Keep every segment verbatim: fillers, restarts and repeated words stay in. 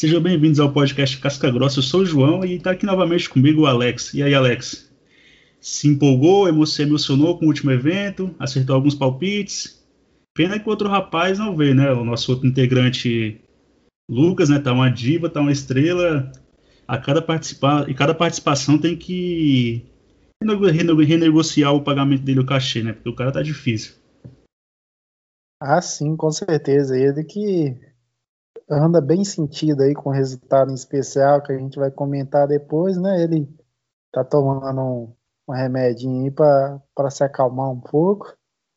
Sejam bem-vindos ao podcast Casca Grossa, eu sou o João e está aqui novamente comigo o Alex. E aí, Alex? Se empolgou, se emocionou com o último evento, acertou alguns palpites. Pena que o outro rapaz não veio, né? O nosso outro integrante, Lucas, né? Tá uma diva, tá uma estrela. A cada participa... E cada participação tem que renegociar o pagamento dele, o cachê, né? Porque o cara tá difícil. Ah, sim, com certeza. Ele que anda bem sentido aí com o resultado em especial que a gente vai comentar depois, né? Ele tá tomando um, um remedinho aí para se acalmar um pouco.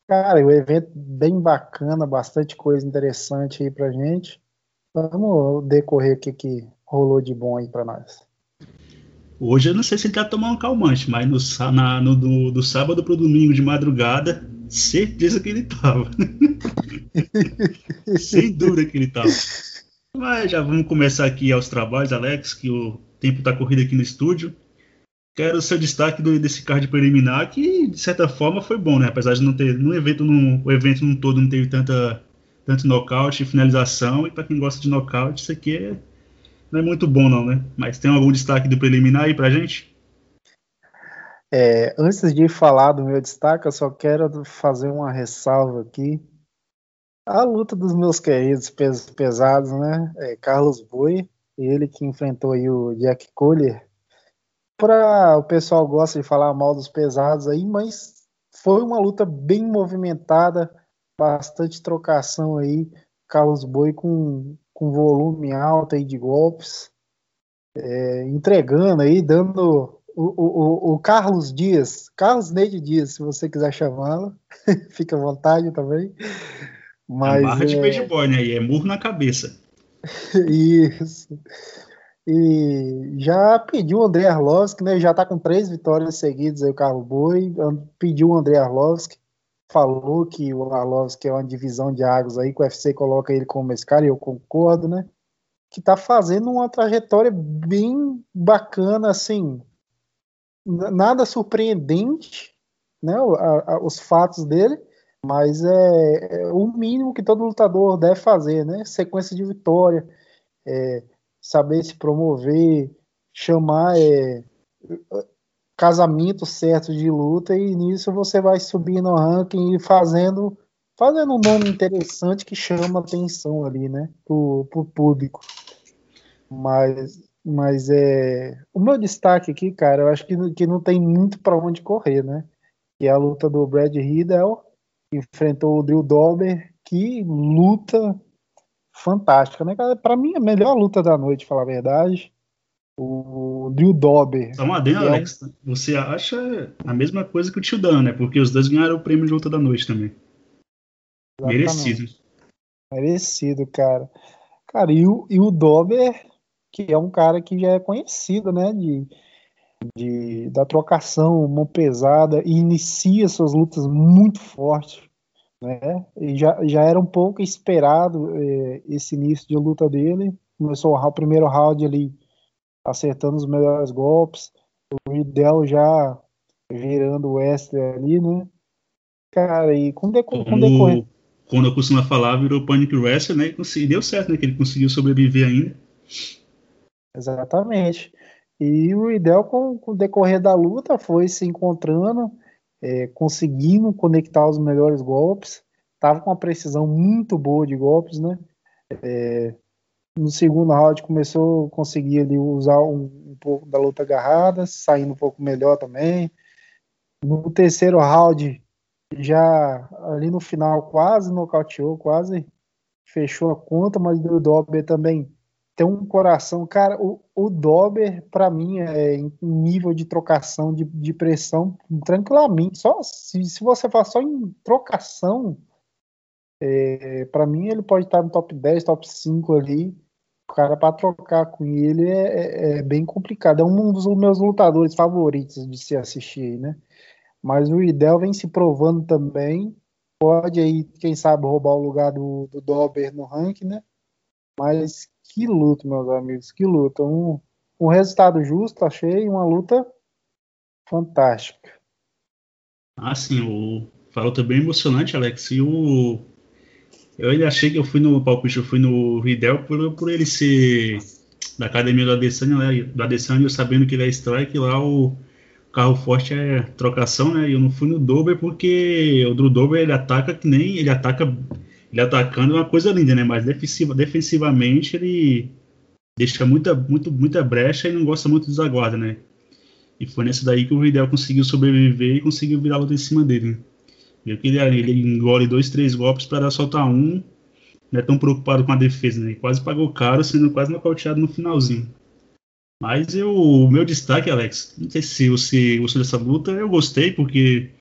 Cara, o evento bem bacana, bastante coisa interessante aí pra gente. Vamos decorrer o que, que rolou de bom aí pra nós. Hoje eu não sei se ele tá tomando um calmante, mas no, na, no, do, do sábado pro domingo de madrugada, certeza que ele tava. Sem dúvida que ele tava. Mas já vamos começar aqui aos trabalhos, Alex, que o tempo tá corrido aqui no estúdio. Quero o seu destaque do, desse card preliminar, que de certa forma foi bom, né? Apesar de não ter, no evento, no, o evento no todo não teve tanta, tanto nocaute e finalização, e para quem gosta de nocaute, isso aqui é, não é muito bom não, né? Mas tem algum destaque do preliminar aí pra gente? É, antes de falar do meu destaque, eu só quero fazer uma ressalva aqui. A luta dos meus queridos pesos pesados, né? É Carlos Boi, ele que enfrentou aí o Jack Collier. Pra, o pessoal gosta de falar mal dos pesados aí, mas foi uma luta bem movimentada, bastante trocação aí, Carlos Boi com, com volume alto aí de golpes, é, entregando aí, dando o, o, o Carlos Dias, Carlos Nate Dias, se você quiser chamá-lo, fica à vontade também. Mas, é barra de peixe boy, né? E é murro na cabeça. Isso. E já pediu o André Arlovski, né? Já tá com três vitórias seguidas aí o Carlos Boi. Pediu o André Arlovski, falou que o Arlovski é uma divisão de águas aí, que o U F C coloca ele como esse cara, e eu concordo, né? Que tá fazendo uma trajetória bem bacana, assim, nada surpreendente, né? A, a, os fatos dele, mas é, é o mínimo que todo lutador deve fazer, né? Sequência de vitória, é, saber se promover, chamar é, casamento certo de luta, e nisso você vai subir no ranking e fazendo, fazendo um nome interessante que chama atenção ali, né, pro, pro público. Mas, mas é, o meu destaque aqui, cara, eu acho que, que não tem muito para onde correr, né, e a luta do Brad Riddell, que enfrentou o Drew Dober, que luta fantástica, né, cara? Pra mim, a melhor luta da noite, falar a verdade. O Drew Dober. Só uma adendo, Alex. Você acha a mesma coisa que o Tio Dan, né? Porque os dois ganharam o prêmio de luta da noite também. Exatamente. Merecido. Merecido, cara. Cara, e o, e o Dober, que é um cara que já é conhecido, né? De, de, da trocação, mão pesada, e inicia suas lutas muito forte. Né? E já, já era um pouco esperado eh, esse início de luta dele. Começou o, o primeiro round ali acertando os melhores golpes, o Riddell já virando o Wester ali, né? Cara, e com, deco- com decorrer. Quando eu costumo falar, virou Panic Wrestler, né? E deu certo, né? Que ele conseguiu sobreviver ainda. Exatamente. E o Riddell, com, com o decorrer da luta, foi se encontrando. É, conseguindo conectar os melhores golpes, estava com uma precisão muito boa de golpes, né? É, no segundo round começou a conseguir ali usar um, um pouco da luta agarrada, saindo um pouco melhor também. No terceiro round, já ali no final quase nocauteou, quase fechou a conta, mas o Dober também tem um coração. Cara, o, o Dober, pra mim, é em nível de trocação, de, de pressão, tranquilamente. Só se, se você for só em trocação, é, pra mim, ele pode estar no top dez, top cinco ali. O cara, pra trocar com ele, é, é, é bem complicado. É um dos meus lutadores favoritos de se assistir, né? Mas o Idel vem se provando também. Pode aí, quem sabe, roubar o lugar do, do Dober no ranking, né? Mas que luta, meus amigos, que luta. Um, um resultado justo, achei, uma luta fantástica. Ah, sim, o... foi uma luta bem emocionante, Alex. E o... Eu ainda achei que eu fui no palpite, eu fui no Riddell por, por ele ser da academia do Adesanya, né? Do Adesanya, eu sabendo que ele é strike, lá o carro forte é trocação, né? E eu não fui no Dober porque o Drew Dober, ele ataca que nem, ele ataca, ele atacando é uma coisa linda, né? Mas defensiva, defensivamente ele deixa muita, muito, muita brecha e não gosta muito dos aguardos, né? E foi nessa daí que o Riddell conseguiu sobreviver e conseguiu virar a luta em cima dele, né? Eu queria, ele engole dois, três golpes para dar soltar um. Não é tão preocupado com a defesa, né? Ele quase pagou caro, sendo quase nocauteado no finalzinho. Mas eu, o meu destaque, Alex, não sei se você gostou dessa luta, eu gostei porque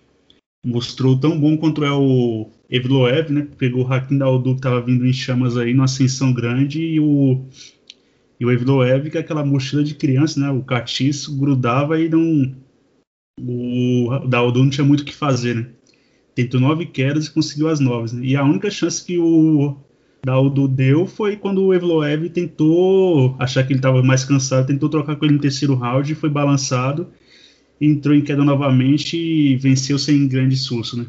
mostrou tão bom quanto é o Evloev, né? Pegou o Hakeem Dawodu, que estava vindo em chamas aí, numa ascensão grande, e o, e o Evloev, que é aquela mochila de criança, né? O catiço grudava e não, o Dawodu não tinha muito o que fazer, né? Tentou nove quedas e conseguiu as nove, né? E a única chance que o Aldo deu foi quando o Evloev tentou achar que ele estava mais cansado, tentou trocar com ele no terceiro round, foi balançado, entrou em queda novamente e venceu sem grande susto, né?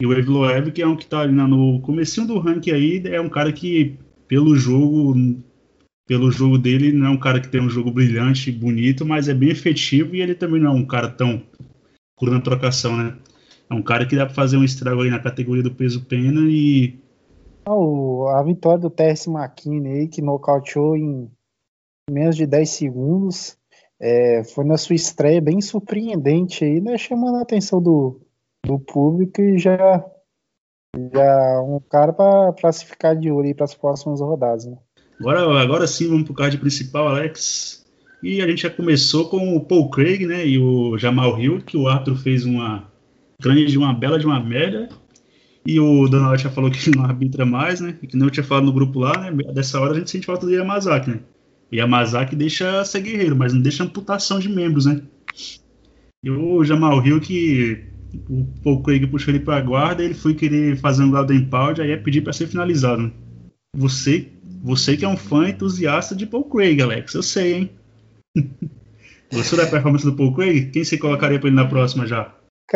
E o Evloev, que é um que está no comecinho do ranking aí, é um cara que, pelo jogo, pelo jogo dele, não é um cara que tem um jogo brilhante, bonito, mas é bem efetivo e ele também não é um cara tão curto na trocação, né? É um cara que dá pra fazer um estrago aí na categoria do peso-pena e... Oh, a vitória do Terence McKinney aí, que nocauteou em menos de dez segundos, é, foi na sua estreia bem surpreendente aí, né, chamando a atenção do, do público e já, já um cara pra, pra se ficar de olho aí pras próximas rodadas, né? Agora, agora sim, vamos pro card principal, Alex. E a gente já começou com o Paul Craig, né, e o Jamahal Hill, que o árbitro fez uma... grande de uma bela de uma merda, e o Donald já falou que não arbitra mais, né, que não tinha falado no grupo lá, né, dessa hora a gente sente falta do Yamazaki, né, e Yamazaki deixa ser guerreiro, mas não deixa amputação de membros, né, e o Jamahal Hill, que o Paul Craig puxou ele pra guarda, ele foi querer fazer um lado em pound, aí é pedir pra ser finalizado, né? você, você que é um fã entusiasta de Paul Craig, Alex, eu sei, hein. Gostou da performance do Paul Craig? Quem você colocaria pra ele na próxima já?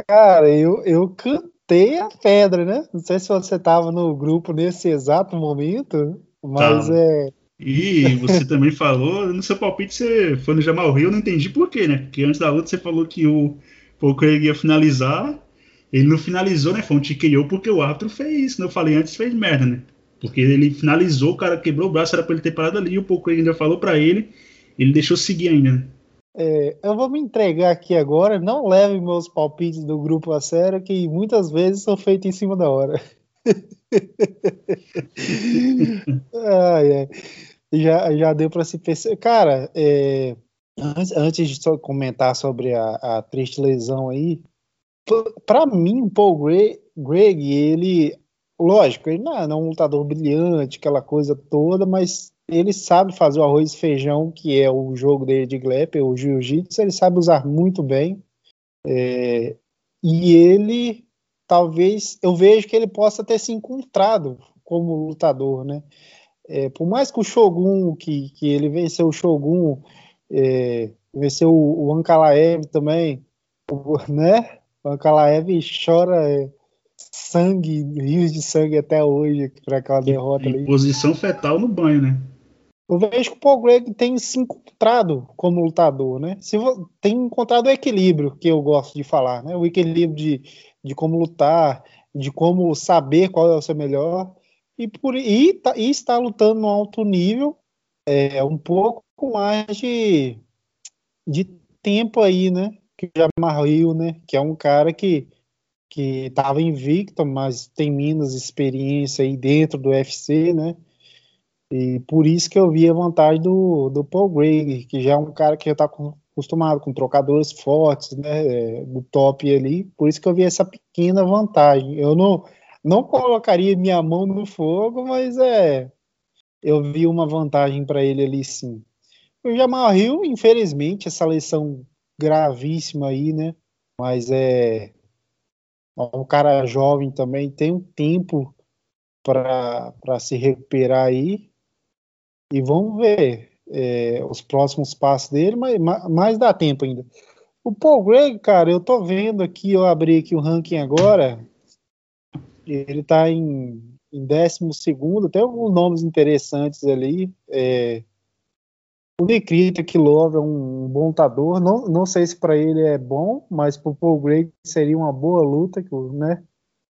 Cara, eu, eu cantei a pedra, né? Não sei se você tava no grupo nesse exato momento, mas tá. é... E você também falou, no seu palpite você foi no Jamahal Hill, não entendi por quê, né? Porque antes da luta você falou que o Paul Craig ia finalizar, ele não finalizou, né? Foi um T K O porque o árbitro fez, como eu falei antes, fez merda, né? Porque ele finalizou, o cara quebrou o braço, era pra ele ter parado ali, e o Paul Craig ainda falou pra ele, ele deixou seguir ainda, né? É, eu vou me entregar aqui agora, não leve meus palpites do grupo a sério, que muitas vezes são feitos em cima da hora. ah, é. já, já deu para se perceber. Cara, é, antes, antes de só comentar sobre a, a triste lesão aí, para mim, o Paul Greg, Greg, ele, lógico, ele não é um lutador brilhante, aquela coisa toda, mas ele sabe fazer o arroz e feijão, que é o jogo dele de grappling, o jiu-jitsu, ele sabe usar muito bem, é, e ele, talvez, eu vejo que ele possa ter se encontrado como lutador, né, é, por mais que o Shogun, que, que ele venceu o Shogun, é, venceu o, o Ankalaev também, né, o Ankalaev chora... É, sangue, rios de sangue até hoje para aquela derrota ali. Posição fetal no banho, né? Eu vejo que o Paul Craig tem se encontrado como lutador, né? Se, tem encontrado o equilíbrio que eu gosto de falar, né? O equilíbrio de, de como lutar, de como saber qual é o seu melhor e, por, e, e está lutando no alto nível, é, um pouco mais de, de tempo aí, né? Que já Marril, né? Que é um cara que que estava invicto, mas tem menos experiência aí dentro do U F C, né? E por isso que eu vi a vantagem do, do Paul Craig, que já é um cara que já está acostumado com trocadores fortes, né? É, do top ali. Por isso que eu vi essa pequena vantagem. Eu não, não colocaria minha mão no fogo, mas é, eu vi uma vantagem para ele ali, sim. O Jamahal Hill, infelizmente, essa lesão gravíssima aí, né? Mas é... um cara jovem também, tem um tempo para se recuperar aí, e vamos ver é, os próximos passos dele, mas, mas dá tempo ainda. O Paul Craig, cara, eu tô vendo aqui, eu abri aqui o ranking agora, ele tá em em décimo segundo, tem alguns nomes interessantes ali. É, o Nikita Krylov é um bom lutador, não, não sei se para ele é bom, mas para o Paul Craig seria uma boa luta, né?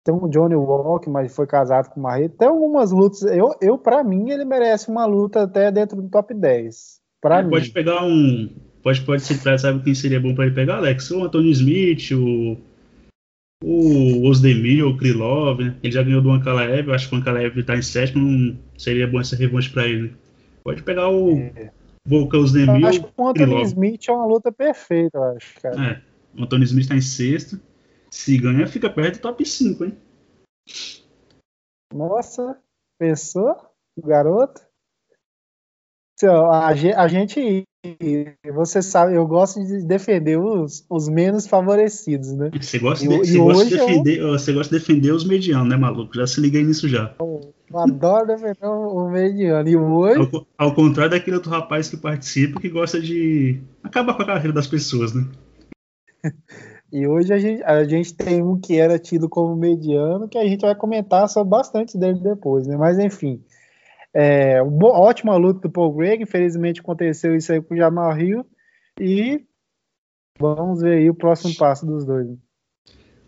Tem o Johnny Walker, mas foi casado com o Marreto. Tem algumas lutas, eu, eu para mim ele merece uma luta até dentro do top dez. Pra mim. Pode pegar um, pode, pode citar, sabe quem seria bom para ele pegar? Alex, o Anthony Smith, o o Ozdemir, o Krylov, né? Ele já ganhou do Ankalaev, eu acho que o Ankalaev está em sétimo, seria bom essa revanche para ele. Pode pegar o é. Volkan Ozdemir, eu acho que o Anthony Smith é uma luta perfeita, eu acho, cara. É, o Anthony Smith está em sexto, se ganha fica perto do top cinco, hein? Nossa, pensou? O garoto? A gente, você sabe, eu gosto de defender os, os menos favorecidos, né? Você gosta, de, e, você, gosta de defender, eu... você gosta de defender os medianos, né, maluco? Já se liga nisso já. Eu adoro defender o mediano. E hoje... ao, ao contrário daquele outro rapaz que participa, que gosta de acabar com a carreira das pessoas, né? E hoje a gente, a gente tem um que era tido como mediano, que a gente vai comentar sobre bastante dele depois, né? Mas enfim... É, uma ótima luta do Paul Craig, infelizmente aconteceu isso aí com o Jamahal Hill, e vamos ver aí o próximo passo dos dois.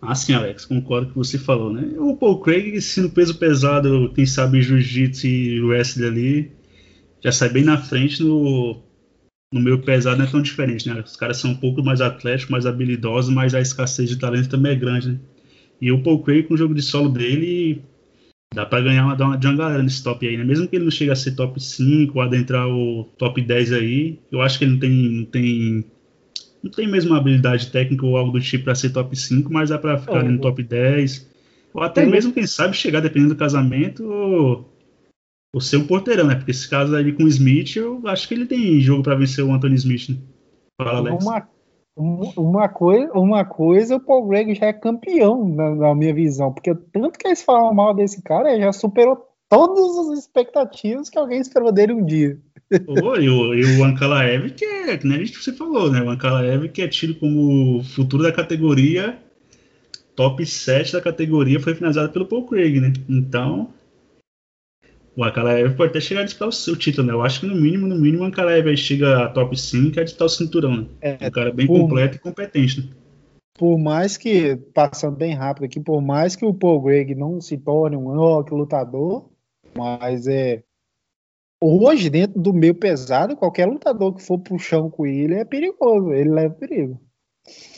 Ah, sim, Alex, concordo com o que você falou, né? O Paul Craig, se no peso pesado, quem sabe jiu-jitsu e wrestling ali, já sai bem na frente. No, no meio pesado não é tão diferente, né? Os caras são um pouco mais atléticos, mais habilidosos, mas a escassez de talento também é grande, né? E o Paul Craig, com o jogo de solo dele... dá pra ganhar uma, uma, uma galera nesse top aí, né? Mesmo que ele não chegue a ser top cinco, adentrar o top dez aí, eu acho que ele não tem, não tem, não tem mesmo uma habilidade técnica ou algo do tipo pra ser top cinco, mas dá pra ficar é, no top dez. Ou até tem mesmo, quem sabe, chegar, dependendo do casamento, ou, ou ser um porteirão, né? Porque esse caso aí com o Smith, eu acho que ele tem jogo pra vencer o Anthony Smith, né? Fala, Alex. Uma, uma, coisa, uma coisa, o Paul Craig já é campeão, na, na minha visão, porque tanto que eles falam mal desse cara, ele já superou todas as expectativas que alguém esperou dele um dia. Oh, e, o, e o Ankalaev, que é, que nem a gente você falou, né? O Ankalaev, que é tido como futuro da categoria, top sete da categoria, foi finalizado pelo Paul Craig, né? Então, o Ankalaev pode até chegar a disputar o seu título, né? Eu acho que no mínimo, no mínimo, o Ankalaev aí chega a top cinco e quer disputar o cinturão, né? É um cara bem por, completo e competente, né? Por mais que, passando bem rápido aqui, por mais que o Paul Craig não se torne um rock lutador, mas é... hoje, dentro do meio pesado, qualquer lutador que for pro chão com ele é perigoso, ele leva perigo.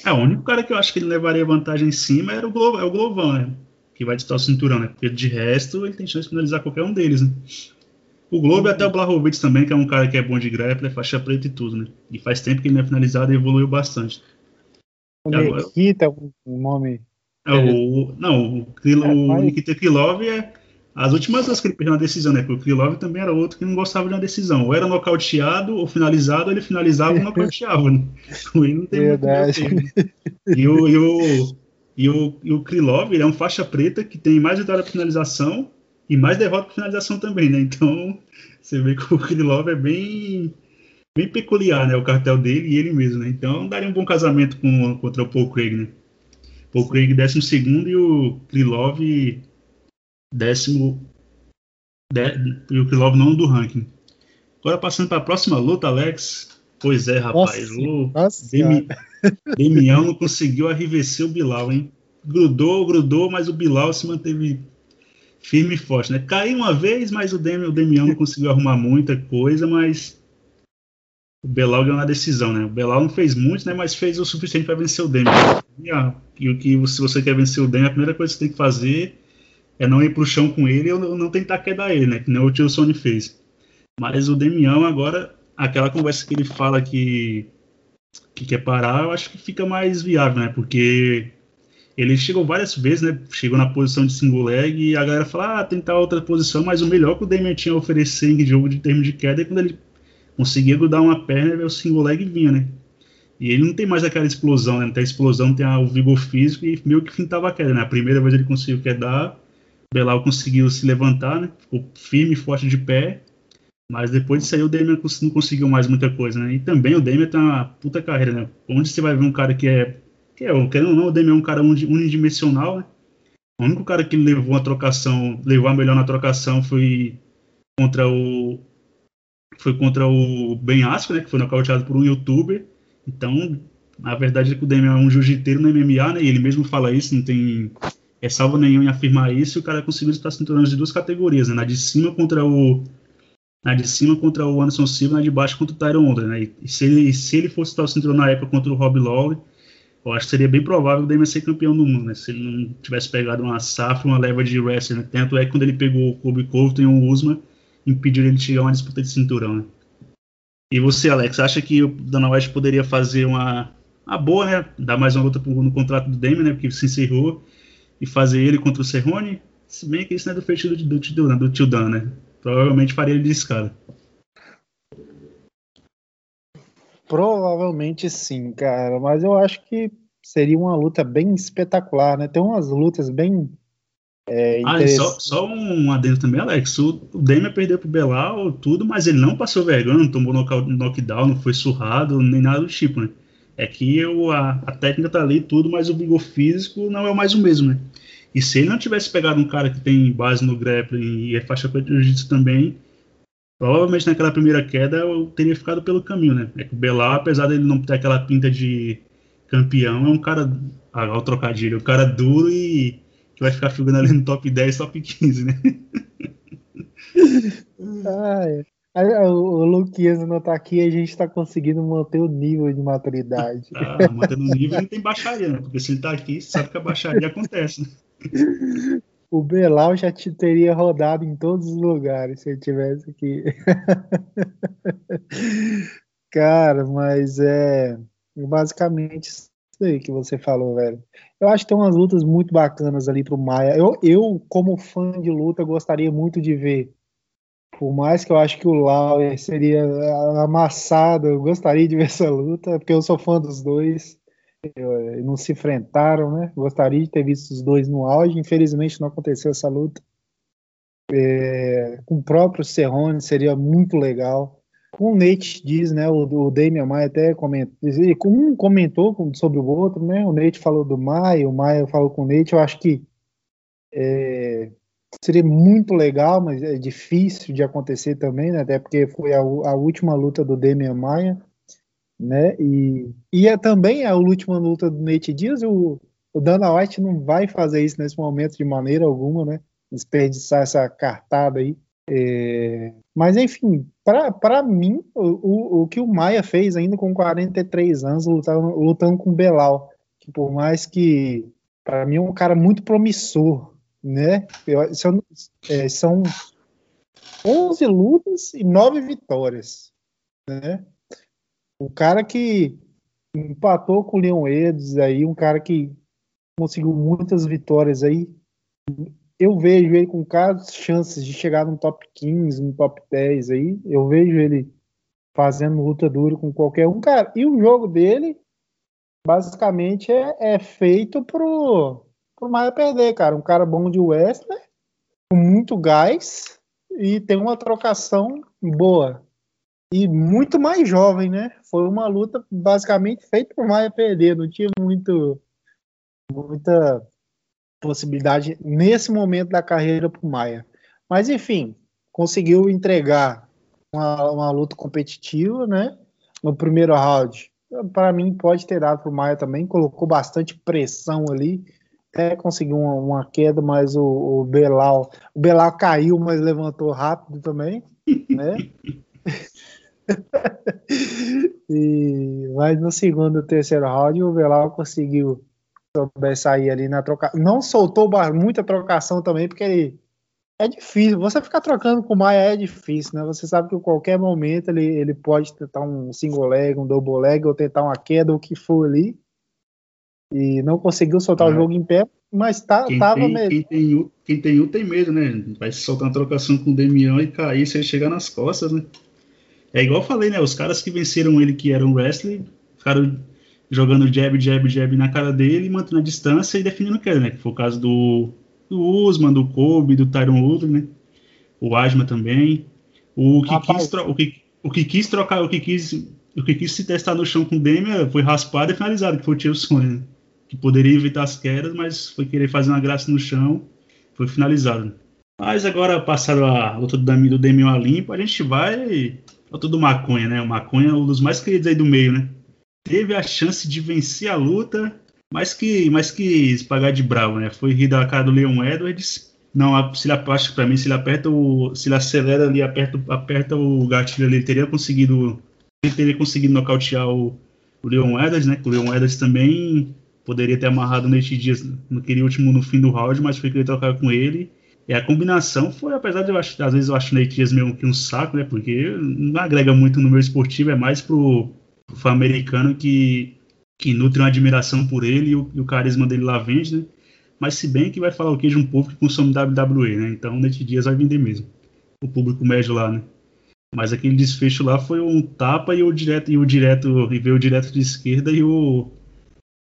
É, o único cara que eu acho que ele levaria vantagem em cima era o Glo- é o Glovão, né? Que vai disputar o cinturão, né? Porque de resto ele tem chance de finalizar qualquer um deles, né? O Globo e até o Blachowicz também, que é um cara que é bom de grappler, faixa preta e tudo, né? E faz tempo que ele não é finalizado e evoluiu bastante. O agora... Nikita, o nome... É, o... Não, o, Kril... é, mas... o Nikita Krylov é... As últimas vezes que ele perdeu uma decisão, né? Porque o Krylov também era outro que não gostava de uma decisão. Ou era nocauteado, ou finalizado, ou ele finalizava ou nocauteava, né? Ele não tem verdade. Muito tempo, né? E o... E o... E o, e o Krylov, ele é um faixa preta que tem mais vitória para finalização e mais derrota para finalização também, né? Então, você vê que o Krylov é bem, bem peculiar, né? O cartel dele e ele mesmo, né? Então, daria um bom casamento com, contra o Paul Craig, né? Paul Craig décimo segundo e o Krylov décimo... De, e o Krylov nono do ranking. Agora, passando para a próxima luta, Alex... Pois é, rapaz, nossa, o nossa, Demi... Demião não conseguiu arrevecer o Bilal, hein? Grudou, grudou, mas o Bilal se manteve firme e forte, né? Caiu uma vez, mas o, Demi... o Demião não conseguiu arrumar muita coisa, mas o Bilal ganhou na decisão, né? O Bilal não fez muito, né? Mas fez o suficiente para vencer o Demi. E, ah, e o que, se você quer vencer o Demi, a primeira coisa que você tem que fazer é não ir pro chão com ele ou não tentar quedar ele, né? Que nem o Tio Sony fez. Mas o Demião agora... Aquela conversa que ele fala que, que quer parar, eu acho que fica mais viável, né? Porque ele chegou várias vezes, né? Chegou na posição de single leg e a galera fala, ah, tentar outra posição, mas o melhor que o Demian tinha a oferecer em jogo de termo de queda é quando ele conseguia grudar uma perna e o single leg vinha, né? E ele não tem mais aquela explosão, né? Não tem a explosão, tem o vigor físico e meio que fintava a queda, né? A primeira vez ele conseguiu quedar, o Bilal conseguiu se levantar, né? Ficou firme e forte de pé. Mas depois disso aí o Demian não conseguiu mais muita coisa, né? E também o Demian tem uma puta carreira, né? Onde você vai ver um cara que é... Que é, querendo ou não, o Demian é um cara unidimensional, né? O único cara que levou a trocação, levou a melhor na trocação foi contra o foi contra o Ben Askren, né, que foi nocauteado por um youtuber. Então, a verdade é que o Demian é um jiu-jiteiro no M M A, né, e ele mesmo fala isso, não tem ressalva nenhuma em afirmar isso, e o cara conseguiu estar cinturões de duas categorias, né, na de cima contra o na de cima contra o Anderson Silva, na de baixo contra o Tyron Woodley, né, e se ele, se ele fosse estar o cinturão na época contra o Rob Lawler, eu acho que seria bem provável o Demian ser campeão do mundo, né, se ele não tivesse pegado uma safra, uma leva de wrestling, né, tanto é que quando ele pegou o Kobe Covington e o Usman, impediu ele de chegar a uma disputa de cinturão, né. E você, Alex, acha que o Dana White poderia fazer uma, uma boa, né, dar mais uma luta no contrato do Demian, né, porque se encerrou, e fazer ele contra o Cerrone? Se bem que isso não é do feitiço do, do, do, do Tio Dan, né, provavelmente faria ele de escada. Provavelmente sim, cara, mas eu acho que seria uma luta bem espetacular, né, tem umas lutas bem... É ah, só, só um adendo também, Alex. O Demian perdeu pro Belal, tudo, mas ele não passou vergonha, não tomou knockdown, não foi surrado, nem nada do tipo, né? É que eu, a, a técnica tá ali, tudo, mas o vigor físico não é mais o mesmo, né? E se ele não tivesse pegado um cara que tem base no grappling e é faixa preta de jiu-jitsu também, provavelmente naquela primeira queda eu teria ficado pelo caminho, né? É que o Belal, apesar dele não ter aquela pinta de campeão, é um cara, ao trocadilho, é um cara duro e... que vai ficar figurando ali no top dez, top quinze, né? Ai, o Lucas não tá aqui, a gente tá conseguindo manter o nível de maturidade. Ah, mantendo o nível não tem baixaria, né? Porque se ele tá aqui, você sabe que a baixaria acontece, né? O Belal já te teria rodado em todos os lugares se ele tivesse aqui. Cara, mas é... basicamente... aí que você falou, velho. Eu acho que tem umas lutas muito bacanas ali pro Maia. Eu, eu como fã de luta, gostaria muito de ver. Por mais que eu acho que o Lauer seria amassado, eu gostaria de ver essa luta, porque eu sou fã dos dois. Eu, não se enfrentaram, né? Gostaria de ter visto os dois no auge. Infelizmente não aconteceu essa luta. É, com o próprio Cerrone seria muito legal. O Nate diz, né, o, o Demian Maia até comentou, um comentou sobre o outro, né, o Nate falou do Maia, o Maia falou com o Nate, eu acho que é, seria muito legal, mas é difícil de acontecer também, né, até porque foi a, a última luta do Demian Maia, né, e, e é também a última luta do Nate Diaz, o, o Dana White não vai fazer isso nesse momento de maneira alguma, né, desperdiçar essa cartada aí. É, mas enfim, para mim, o, o, o que o Maia fez ainda com quarenta e três anos lutando, lutando com o Belal, que por mais que para mim é um cara muito promissor, né? Eu, são, é, são onze lutas e nove vitórias, né? O cara que empatou com o Leon Edwards aí, um cara que conseguiu muitas vitórias aí. Eu vejo ele com caras, chances de chegar no top quinze, no top dez aí. Eu vejo ele fazendo luta dura com qualquer um, cara. E o jogo dele, basicamente, é, é feito pro, pro Maia perder, cara. Um cara bom de wrestler, com muito gás e tem uma trocação boa. E muito mais jovem, né? Foi uma luta basicamente feita pro Maia perder. Não tinha muito... muita... possibilidade nesse momento da carreira para o Maia, mas enfim, conseguiu entregar uma, uma luta competitiva, né? No primeiro round, para mim pode ter dado para o Maia também, colocou bastante pressão ali, até conseguiu uma, uma queda, mas o, o Belal, o Belal caiu, mas levantou rápido também, né? E, mas no segundo, terceiro round, o Belal conseguiu sair ali na trocação, não soltou muita trocação também, porque ele é difícil, você ficar trocando com o Maia é difícil, né, você sabe que em qualquer momento ele, ele pode tentar um single leg, um double leg, ou tentar uma queda, o que for ali, e não conseguiu soltar ah. o jogo em pé, mas tá, quem tava tem, mesmo. Quem tem, U, quem tem U tem medo, né, vai soltar uma trocação com o Demian e cair se ele chegar nas costas, né, é igual eu falei, né, os caras que venceram ele que eram wrestling, ficaram jogando jab, jab, jab na cara dele, mantendo a distância e definindo o que era, né? Que foi o caso do, do Usman, do Kobe, do Tyron Woodley, né? O Asma também. O que, quis, o, que, o que quis trocar, o que quis, o que quis se testar no chão com o Demian foi raspado e finalizado, que foi o Tio Sony, né? que poderia evitar as quedas, mas foi querer fazer uma graça no chão, foi finalizado. Mas agora, passado a luta do Demian a limpo, a gente vai... Luta do Maconha, né? O Maconha é um dos mais queridos aí do meio, né? Teve a chance de vencer a luta, mas que, mas que se pagar de bravo, né? Foi rir da cara do Leon Edwards. Não, se ele, acho que pra mim, se ele aperta o... Se ele acelera ali, aperta, aperta o gatilho ali, ele teria conseguido... Ele teria conseguido nocautear o, o Leon Edwards, né? O Leon Edwards também... Poderia ter amarrado o Nate Diaz naquele último no fim do round, mas foi querer trocar com ele. E a combinação foi, apesar de eu acho, às vezes eu acho o Nate Diaz meio que um saco, né? Porque não agrega muito no meu esportivo, é mais pro, pro fã americano que, que nutre uma admiração por ele e o, e o carisma dele lá vende, né? Mas se bem que vai falar o quê de um povo que consome W W E, né? Então o Nate Diaz vai vender mesmo. O público médio lá, né? Mas aquele desfecho lá foi um tapa e o direto, e o direto, e veio o direto de esquerda e o.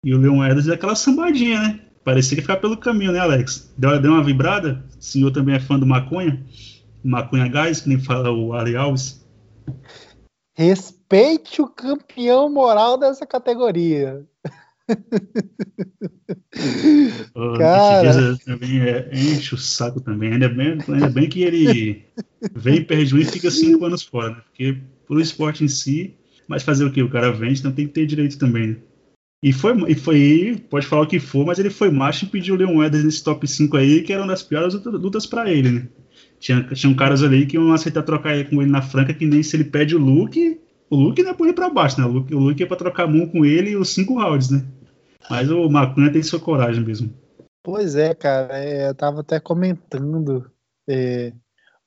E o Leon Edwards é aquela sambadinha, né? Parecia que ia ficar pelo caminho, né, Alex? Deu, deu uma vibrada. O senhor também é fã do Maconha? Maconha Gás, que nem fala o Ale Alves. Respeite o campeão moral dessa categoria. Oh, cara, também é, enche o saco também. Ainda bem, ainda bem que ele vem, perde um e fica cinco anos fora. Né? Porque pelo esporte em si, mas fazer o quê? O cara vende, então tem que ter direito também, né? E foi, e foi, pode falar o que for, mas ele foi macho e pediu o Leon Edwards nesse top cinco aí, que era uma das piores lutas pra ele, né? Tinha, tinha caras ali que iam aceitar trocar ele com ele na franca, que nem se ele pede o Luke, o Luke não é por ir pra baixo, né? O Luke, o Luke é pra trocar a mão com ele e os cinco rounds, né? Mas o Maconha tem sua coragem mesmo. Pois é, cara, é, eu tava até comentando. É,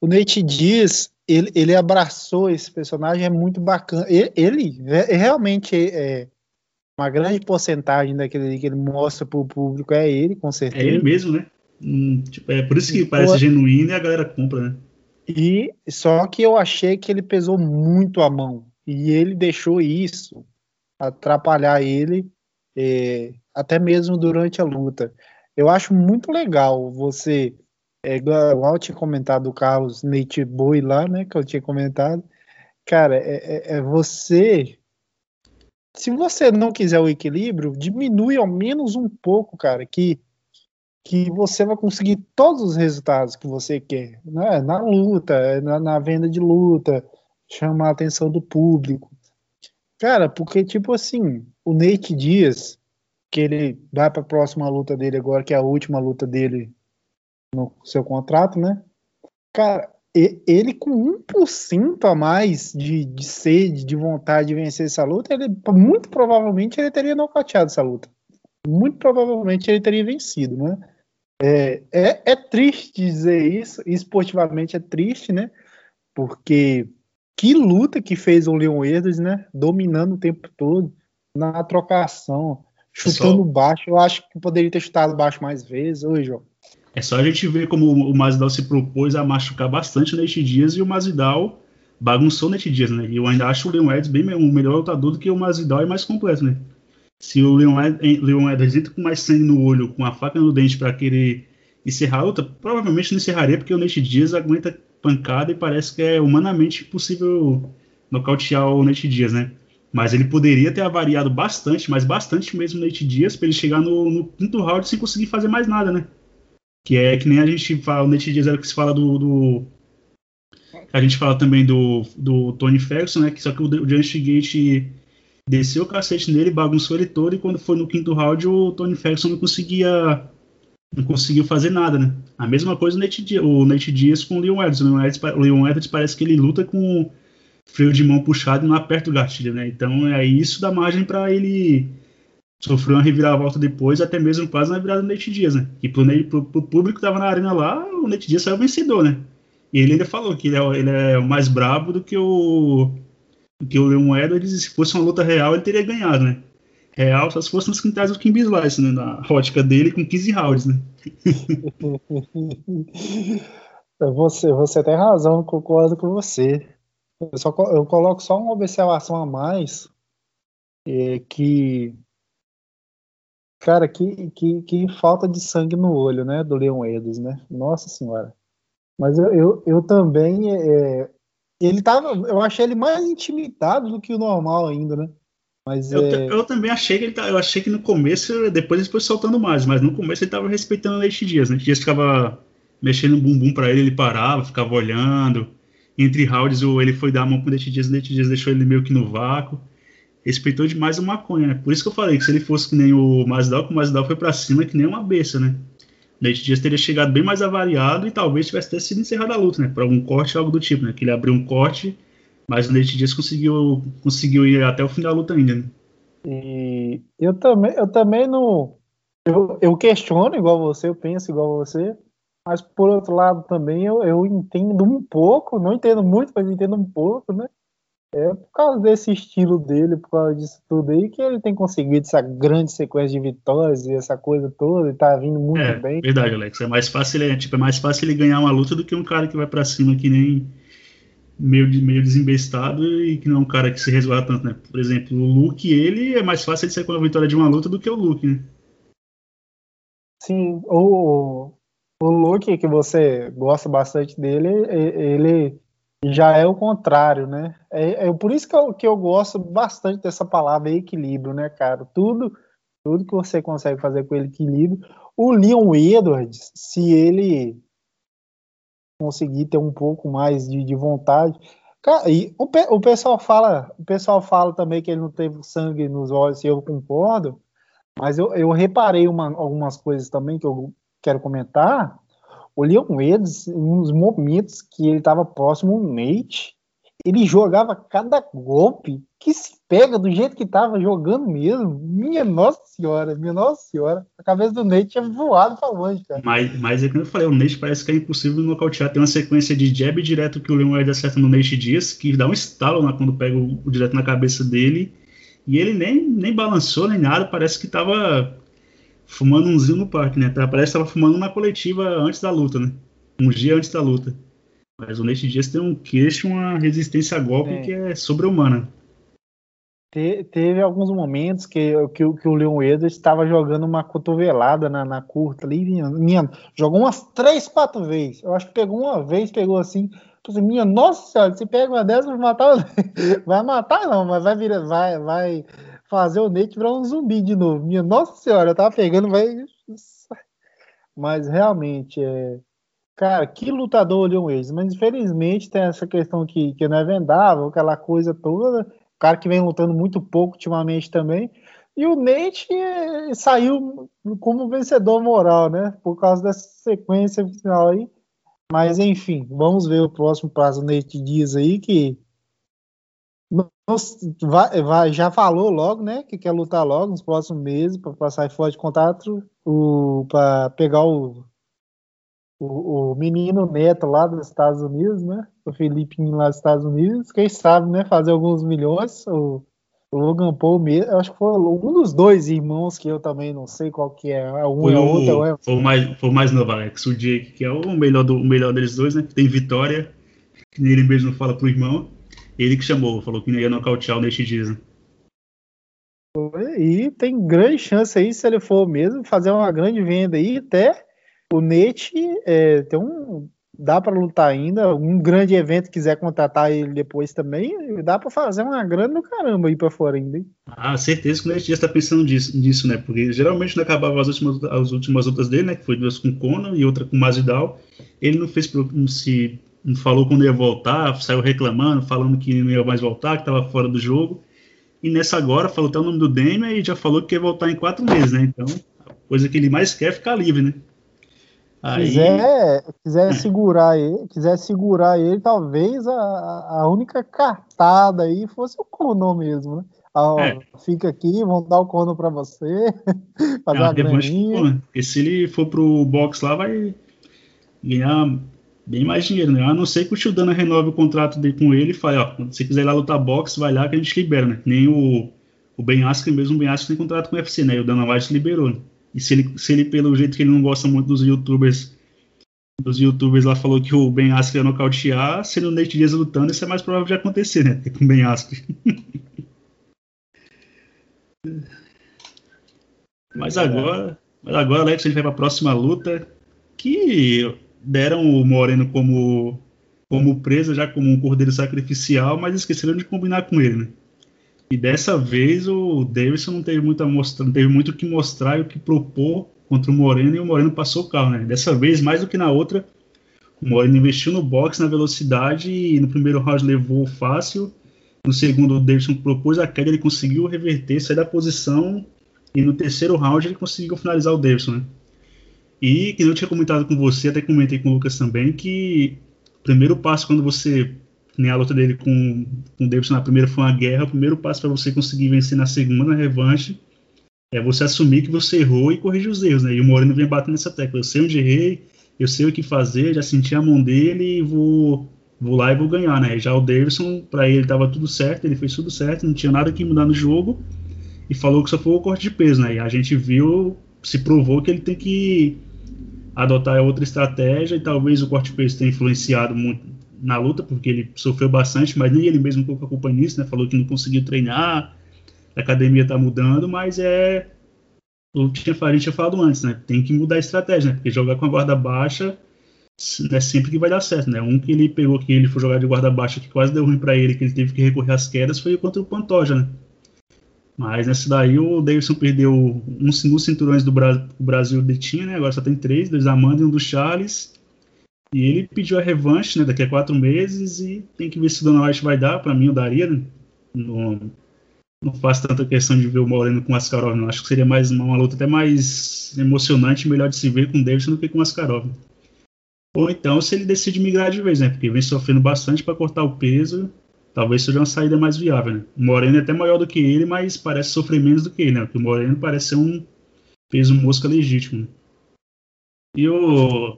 o Nate Diaz, ele, ele abraçou esse personagem, é muito bacana. Ele, ele é, realmente é... Uma grande porcentagem daquele que ele mostra pro público é ele, com certeza. É ele mesmo, né? Hum, tipo, é por isso que parece o... genuíno e a galera compra, né? E, só que eu achei que ele pesou muito a mão. E ele deixou isso atrapalhar ele, é, até mesmo durante a luta. Eu acho muito legal você... É, igual eu tinha comentado o Carlos Nate Boi lá, né? Que eu tinha comentado. Cara, é, é, é você... Se você não quiser o equilíbrio, diminui ao menos um pouco, cara, que, que você vai conseguir todos os resultados que você quer, né? Na luta, na, na venda de luta, chamar a atenção do público. Cara, porque, tipo assim, o Nate Diaz, que ele vai para a próxima luta dele agora, que é a última luta dele no seu contrato, né? Cara, ele com um por cento a mais de, de sede, de vontade de vencer essa luta, ele, muito provavelmente ele teria nocauteado essa luta. Muito provavelmente ele teria vencido, né? É, é, é triste dizer isso, esportivamente é triste, né? Porque que luta que fez o Leon Edwards, né? Dominando o tempo todo, na trocação, chutando Pessoal. baixo. Eu acho que poderia ter chutado baixo mais vezes. Oi, João. É só a gente ver como o Masvidal se propôs a machucar bastante o Nate Diaz e o Masvidal bagunçou o Nate Diaz, né? E eu ainda acho o Leon Edwards bem um melhor lutador do que o Masvidal e mais completo, né? Se o Leon Edwards entra com mais sangue no olho, com a faca no dente para querer encerrar a luta, provavelmente não encerraria, porque o Nate Diaz aguenta pancada e parece que é humanamente impossível nocautear o Nate Diaz, né? Mas ele poderia ter avariado bastante, mas bastante mesmo o Nate Diaz para ele chegar no, no quinto round sem conseguir fazer mais nada, né? Que é que nem a gente fala, o Nate Diaz era o que se fala do, do... A gente fala também do, do Tony Ferguson, né? Que só que o, o Justin Gaethje desceu o cacete nele, bagunçou ele todo, e quando foi no quinto round, o Tony Ferguson não conseguia... Não conseguiu fazer nada, né? A mesma coisa o Nate Diaz, o Nate Diaz com o Leon Edwards. O Leon Edwards, o Leon Edwards parece que ele luta com freio de mão puxado e não aperta o gatilho, né? Então é isso da margem para ele... Sofreu uma reviravolta depois, até mesmo quase na virada do Nate Diaz, né? E pro, pro, pro público que tava na arena lá, o Nate Diaz saiu vencedor, né? E ele ainda falou que ele é, ele é mais brabo do que o do que o Leon Edwards, e se fosse uma luta real, ele teria ganhado, né? Real, só se fosse nos quintais do Kimby Slice, né? Na rótica dele, com quinze rounds, né? você, você tem razão, concordo com você. Eu, só, eu coloco só uma observação a mais, é que... Cara, que, que, que falta de sangue no olho, né, do Leon Edwards, né? Nossa senhora. Mas eu, eu, eu também, é, ele tava, eu achei ele mais intimidado do que o normal ainda, né? Mas eu, é... eu também achei que ele tá, eu achei que no começo, depois ele foi soltando mais, mas no começo ele tava respeitando o Nate Diaz, né? Nate Diaz ficava mexendo o bumbum pra ele, ele parava, ficava olhando. Entre rounds ele foi dar a mão pro Nate Diaz, o Nate Diaz deixou ele meio que no vácuo. Respeitou demais o maconha, né? Por isso que eu falei que se ele fosse que nem o Masvidal, que o Masvidal foi pra cima que nem uma besta, né? O Nate Diaz teria chegado bem mais avariado e talvez tivesse até sido encerrada a luta, né? Por algum corte ou algo do tipo, né? Que ele abriu um corte... Mas o Nate Diaz conseguiu, conseguiu ir até o fim da luta ainda, né? E eu também, eu também não... Eu, eu questiono igual você, eu penso igual você, mas por outro lado também eu, eu entendo um pouco, não entendo muito, mas eu entendo um pouco, né? É por causa desse estilo dele, por causa disso tudo aí, que ele tem conseguido essa grande sequência de vitórias e essa coisa toda, e tá vindo muito é, bem. É verdade, Alex. É mais fácil ele, tipo, é mais fácil ele ganhar uma luta do que um cara que vai pra cima que nem... meio, meio desembestado e que não é um cara que se resguarda tanto, né? Por exemplo, o Luke, ele é mais fácil de sair com a vitória de uma luta do que o Luke, né? Sim, o, o Luke, que você gosta bastante dele, ele já é o contrário, né? É, é por isso que eu, que eu gosto bastante dessa palavra equilíbrio, né, cara? Tudo, tudo que você consegue fazer com ele, equilíbrio. O Leon Edwards, se ele... conseguir ter um pouco mais de, de vontade. Cara, e o, pe- o, pessoal fala, o pessoal fala também que ele não teve sangue nos olhos, e eu concordo, mas eu, eu reparei uma, algumas coisas também que eu quero comentar. O Leon Edwards, nos momentos que ele estava próximo ao Nate, ele jogava cada golpe que se pega do jeito que estava jogando mesmo. Minha nossa senhora, minha nossa senhora. A cabeça do Nate tinha voado pra longe, cara. Mas, mas é como eu falei, o Nate parece que é impossível nocautear. Tem uma sequência de jab direto que o Leon Edwards acerta no Nate Diaz, que dá um estalo na, quando pega o, o direto na cabeça dele. E ele nem, nem balançou, nem nada. Parece que tava fumando umzinho no parque, né? Parece que tava fumando na coletiva antes da luta, né? Um dia antes da luta. Mas o Nate Diaz tem um queixo, uma resistência a golpe é. que é sobre-humana. Te, teve alguns momentos que, que, que o Leon Edwards estava jogando uma cotovelada na, na curta ali. Minha, minha, jogou umas três, quatro vezes. Eu acho que pegou uma vez, pegou assim. assim minha nossa senhora, se pega uma dessa, vai matar, vai matar não, mas vai, virar, vai, vai fazer o Nate virar um zumbi de novo. Minha nossa senhora, eu tava pegando, vai... Mas realmente... é cara, que lutador o Leon Edwards, mas infelizmente tem essa questão que, que não é vendável, aquela coisa toda, o cara que vem lutando muito pouco ultimamente também, e o Nate é, saiu como vencedor moral, né, por causa dessa sequência final aí, mas enfim, vamos ver o próximo prazo, o Nate Diaz aí, que vai, vai, já falou logo, né, que quer lutar logo nos próximos meses, para passar fora de contato, para pegar o O, o menino neto lá dos Estados Unidos, né? O Felipinho lá dos Estados Unidos, quem sabe, né? Fazer alguns milhões. O, o Logan Paul mesmo, acho que foi um dos dois irmãos que eu também não sei qual que é. Um foi, é o, outro, é... foi, mais, foi mais novo, Alex. O Jake, que é o melhor, do, o melhor deles dois, né? Que tem vitória, que ele mesmo fala pro irmão. Ele que chamou, falou que não ia nocautear o Nate Diaz. E tem grande chance aí, se ele for mesmo, fazer uma grande venda aí até. O Nate é, tem um, dá para lutar ainda, um grande evento quiser contratar ele depois também, dá para fazer uma grana do caramba aí para fora ainda. Hein? Ah, certeza que o Nate já está pensando disso, disso, né? Porque geralmente não acabava as últimas, as últimas lutas dele, né? Que foi duas com o Conor e outra com o Masvidal. Ele não fez, se não falou quando ia voltar, saiu reclamando, falando que não ia mais voltar, que estava fora do jogo. E nessa agora falou até o nome do Demian e já falou que ia voltar em quatro meses, né? Então, a coisa que ele mais quer é ficar livre, né? Aí... Quiser, quiser, segurar ele, quiser segurar ele, talvez a, a única cartada aí fosse o Conor mesmo, né? Ó, é. Fica aqui, vamos dar o Conor pra você. Fazer é, a graninha. Porque se ele for pro box lá, vai ganhar bem mais dinheiro, né? A não ser que o Tio Dana renove o contrato dele com ele e fale, ó, se você quiser ir lá lutar boxe, vai lá que a gente libera, né? Nem o, o Ben Askren, mesmo o Ben Askren tem contrato com o U F C, né? E o Dana White liberou, né? E se ele, se ele, pelo jeito que ele não gosta muito dos youtubers, dos youtubers lá, falou que o Ben Askren ia nocautear, sendo o Nate Diaz lutando, isso é mais provável de acontecer, né? Com o Ben Askren. mas, agora, mas agora, Alex, a gente vai para a próxima luta, que deram o Moreno como, como presa, já como um cordeiro sacrificial, mas esqueceram de combinar com ele, né? E dessa vez o Deiveson não teve muito a mostrar, não teve muito o que mostrar e o que propor contra o Moreno, e o Moreno passou o carro, né? Dessa vez, mais do que na outra, o Moreno investiu no boxe, na velocidade, e no primeiro round levou fácil. No segundo, o Deiveson propôs a queda, ele conseguiu reverter, sair da posição, e no terceiro round ele conseguiu finalizar o Deiveson, né? E que eu tinha comentado com você, até comentei com o Lucas também, que o primeiro passo quando você... Né, a luta dele com, com o Deiveson na primeira foi uma guerra. O primeiro passo para você conseguir vencer na segunda, na revanche, é você assumir que você errou e corrigir os erros, né? E o Moreno vem batendo nessa tecla. Eu sei onde errei, eu sei o que fazer, já senti a mão dele e vou, vou lá e vou ganhar, né? Já o Deiveson, para ele estava tudo certo, ele fez tudo certo, não tinha nada que mudar no jogo, e falou que só foi o corte de peso, né? E a gente viu, se provou que ele tem que adotar outra estratégia, e talvez o corte de peso tenha influenciado muito na luta, porque ele sofreu bastante, mas nem ele mesmo colocou a culpa nisso, né? Falou que não conseguiu treinar, a academia tá mudando, mas é o que a gente tinha falado antes, né? Tem que mudar a estratégia, né? Porque jogar com a guarda baixa não é sempre que vai dar certo, né? Um que ele pegou, que ele foi jogar de guarda baixa, que quase deu ruim pra ele, que ele teve que recorrer às quedas, foi contra o Pantoja, né? Mas nessa daí o Deiveson perdeu uns um, um cinturões do Bra- o Brasil detinha, né? Agora só tem três, dois da Amanda e um do Charles. E ele pediu a revanche, né, daqui a quatro meses, e tem que ver se o Dana White vai dar. Para mim, eu daria, né? Não, não faço tanta questão de ver o Moreno com o Askarov, não. Acho que seria mais uma luta até mais emocionante, melhor de se ver com o Deiveson do que com o Askarov. Ou então, se ele decide migrar de vez, né? Porque vem sofrendo bastante para cortar o peso, talvez seja uma saída mais viável, né? O Moreno é até maior do que ele, mas parece sofrer menos do que ele, né? Porque o Moreno parece ser um peso mosca legítimo. E o...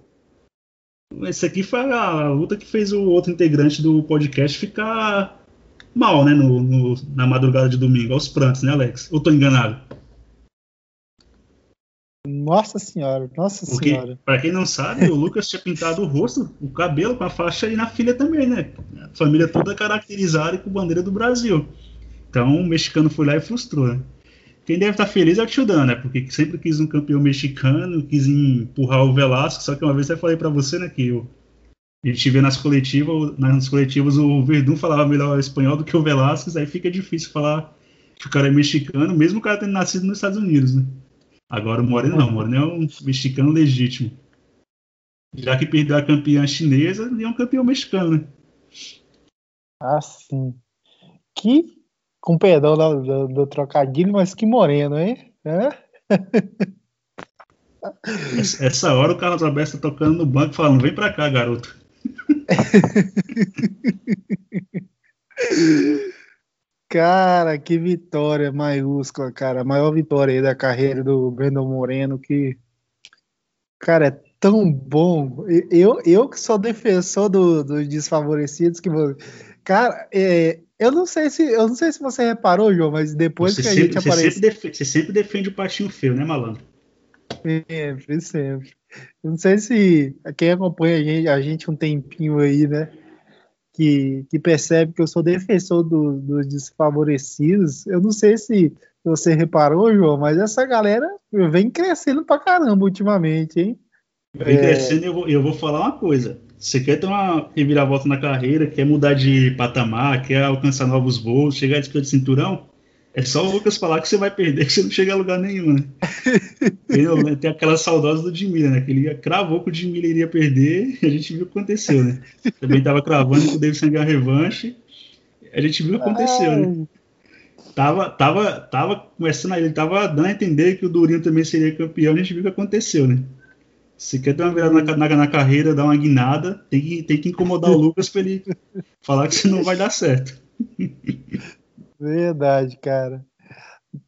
Esse aqui foi a luta que fez o outro integrante do podcast ficar mal, né, no, no, na madrugada de domingo, aos prantos, né, Alex? Ou tô enganado? Nossa senhora, nossa Porque, senhora. Pra quem não sabe, o Lucas tinha pintado o rosto, o cabelo com a faixa, e na filha também, né? A família toda caracterizada e com bandeira do Brasil. Então o mexicano foi lá e frustrou, né? Quem deve estar feliz é o Tio Dan, né? Porque sempre quis um campeão mexicano, quis empurrar o Velasco, só que uma vez eu falei pra você, né, que eu, a gente vê nas coletivas, nas coletivas o Verdun falava melhor espanhol do que o Velasco, aí fica difícil falar que o cara é mexicano, mesmo o cara tendo nascido nos Estados Unidos, né? Agora o Moreno não, o Moreno é um mexicano legítimo. Já que perdeu a campeã chinesa, ele é um campeão mexicano, né? Ah, sim. Que... Com perdão do, do, do trocadilho, mas que Moreno, hein? É? Essa, essa hora o Carlos Alberto está tocando no banco falando, vem pra cá, garoto. Cara, que vitória maiúscula, cara. A maior vitória aí da carreira do Brandon Moreno, que, cara, é tão bom. Eu, eu que sou defensor do, dos desfavorecidos, que, cara, é... Eu não sei se, eu não sei se você reparou, João, mas depois você que a sempre, gente aparece... Você sempre, defende, você sempre defende o patinho feio, né, malandro? Sempre, sempre. Eu não sei se quem acompanha a gente, a gente um tempinho aí, né, que, que percebe que eu sou defensor do, dos desfavorecidos. Eu não sei se você reparou, João, mas essa galera vem crescendo pra caramba ultimamente, hein? Vem é... crescendo, eu vou, eu vou falar uma coisa. Você quer ter uma reviravolta na carreira, quer mudar de patamar, quer alcançar novos voos, chegar à disputa de cinturão, é só o Lucas falar que você vai perder, que você não chega a lugar nenhum, né? Ele, tem aquela saudosa do Jim Miller, né? Que ele cravou que o Jim Miller iria perder, a gente viu o que aconteceu, né? Também estava cravando que o Deiveson ganhar revanche, a gente viu o que aconteceu, Ai. né? Tava, tava, tava começando aí, ele tava dando a entender que o Durinho também seria campeão, a gente viu o que aconteceu, né? Se quer dar uma virada na, na, na carreira, dar uma guinada, tem que, tem que incomodar o Lucas pra ele falar que isso não vai dar certo. Verdade, cara.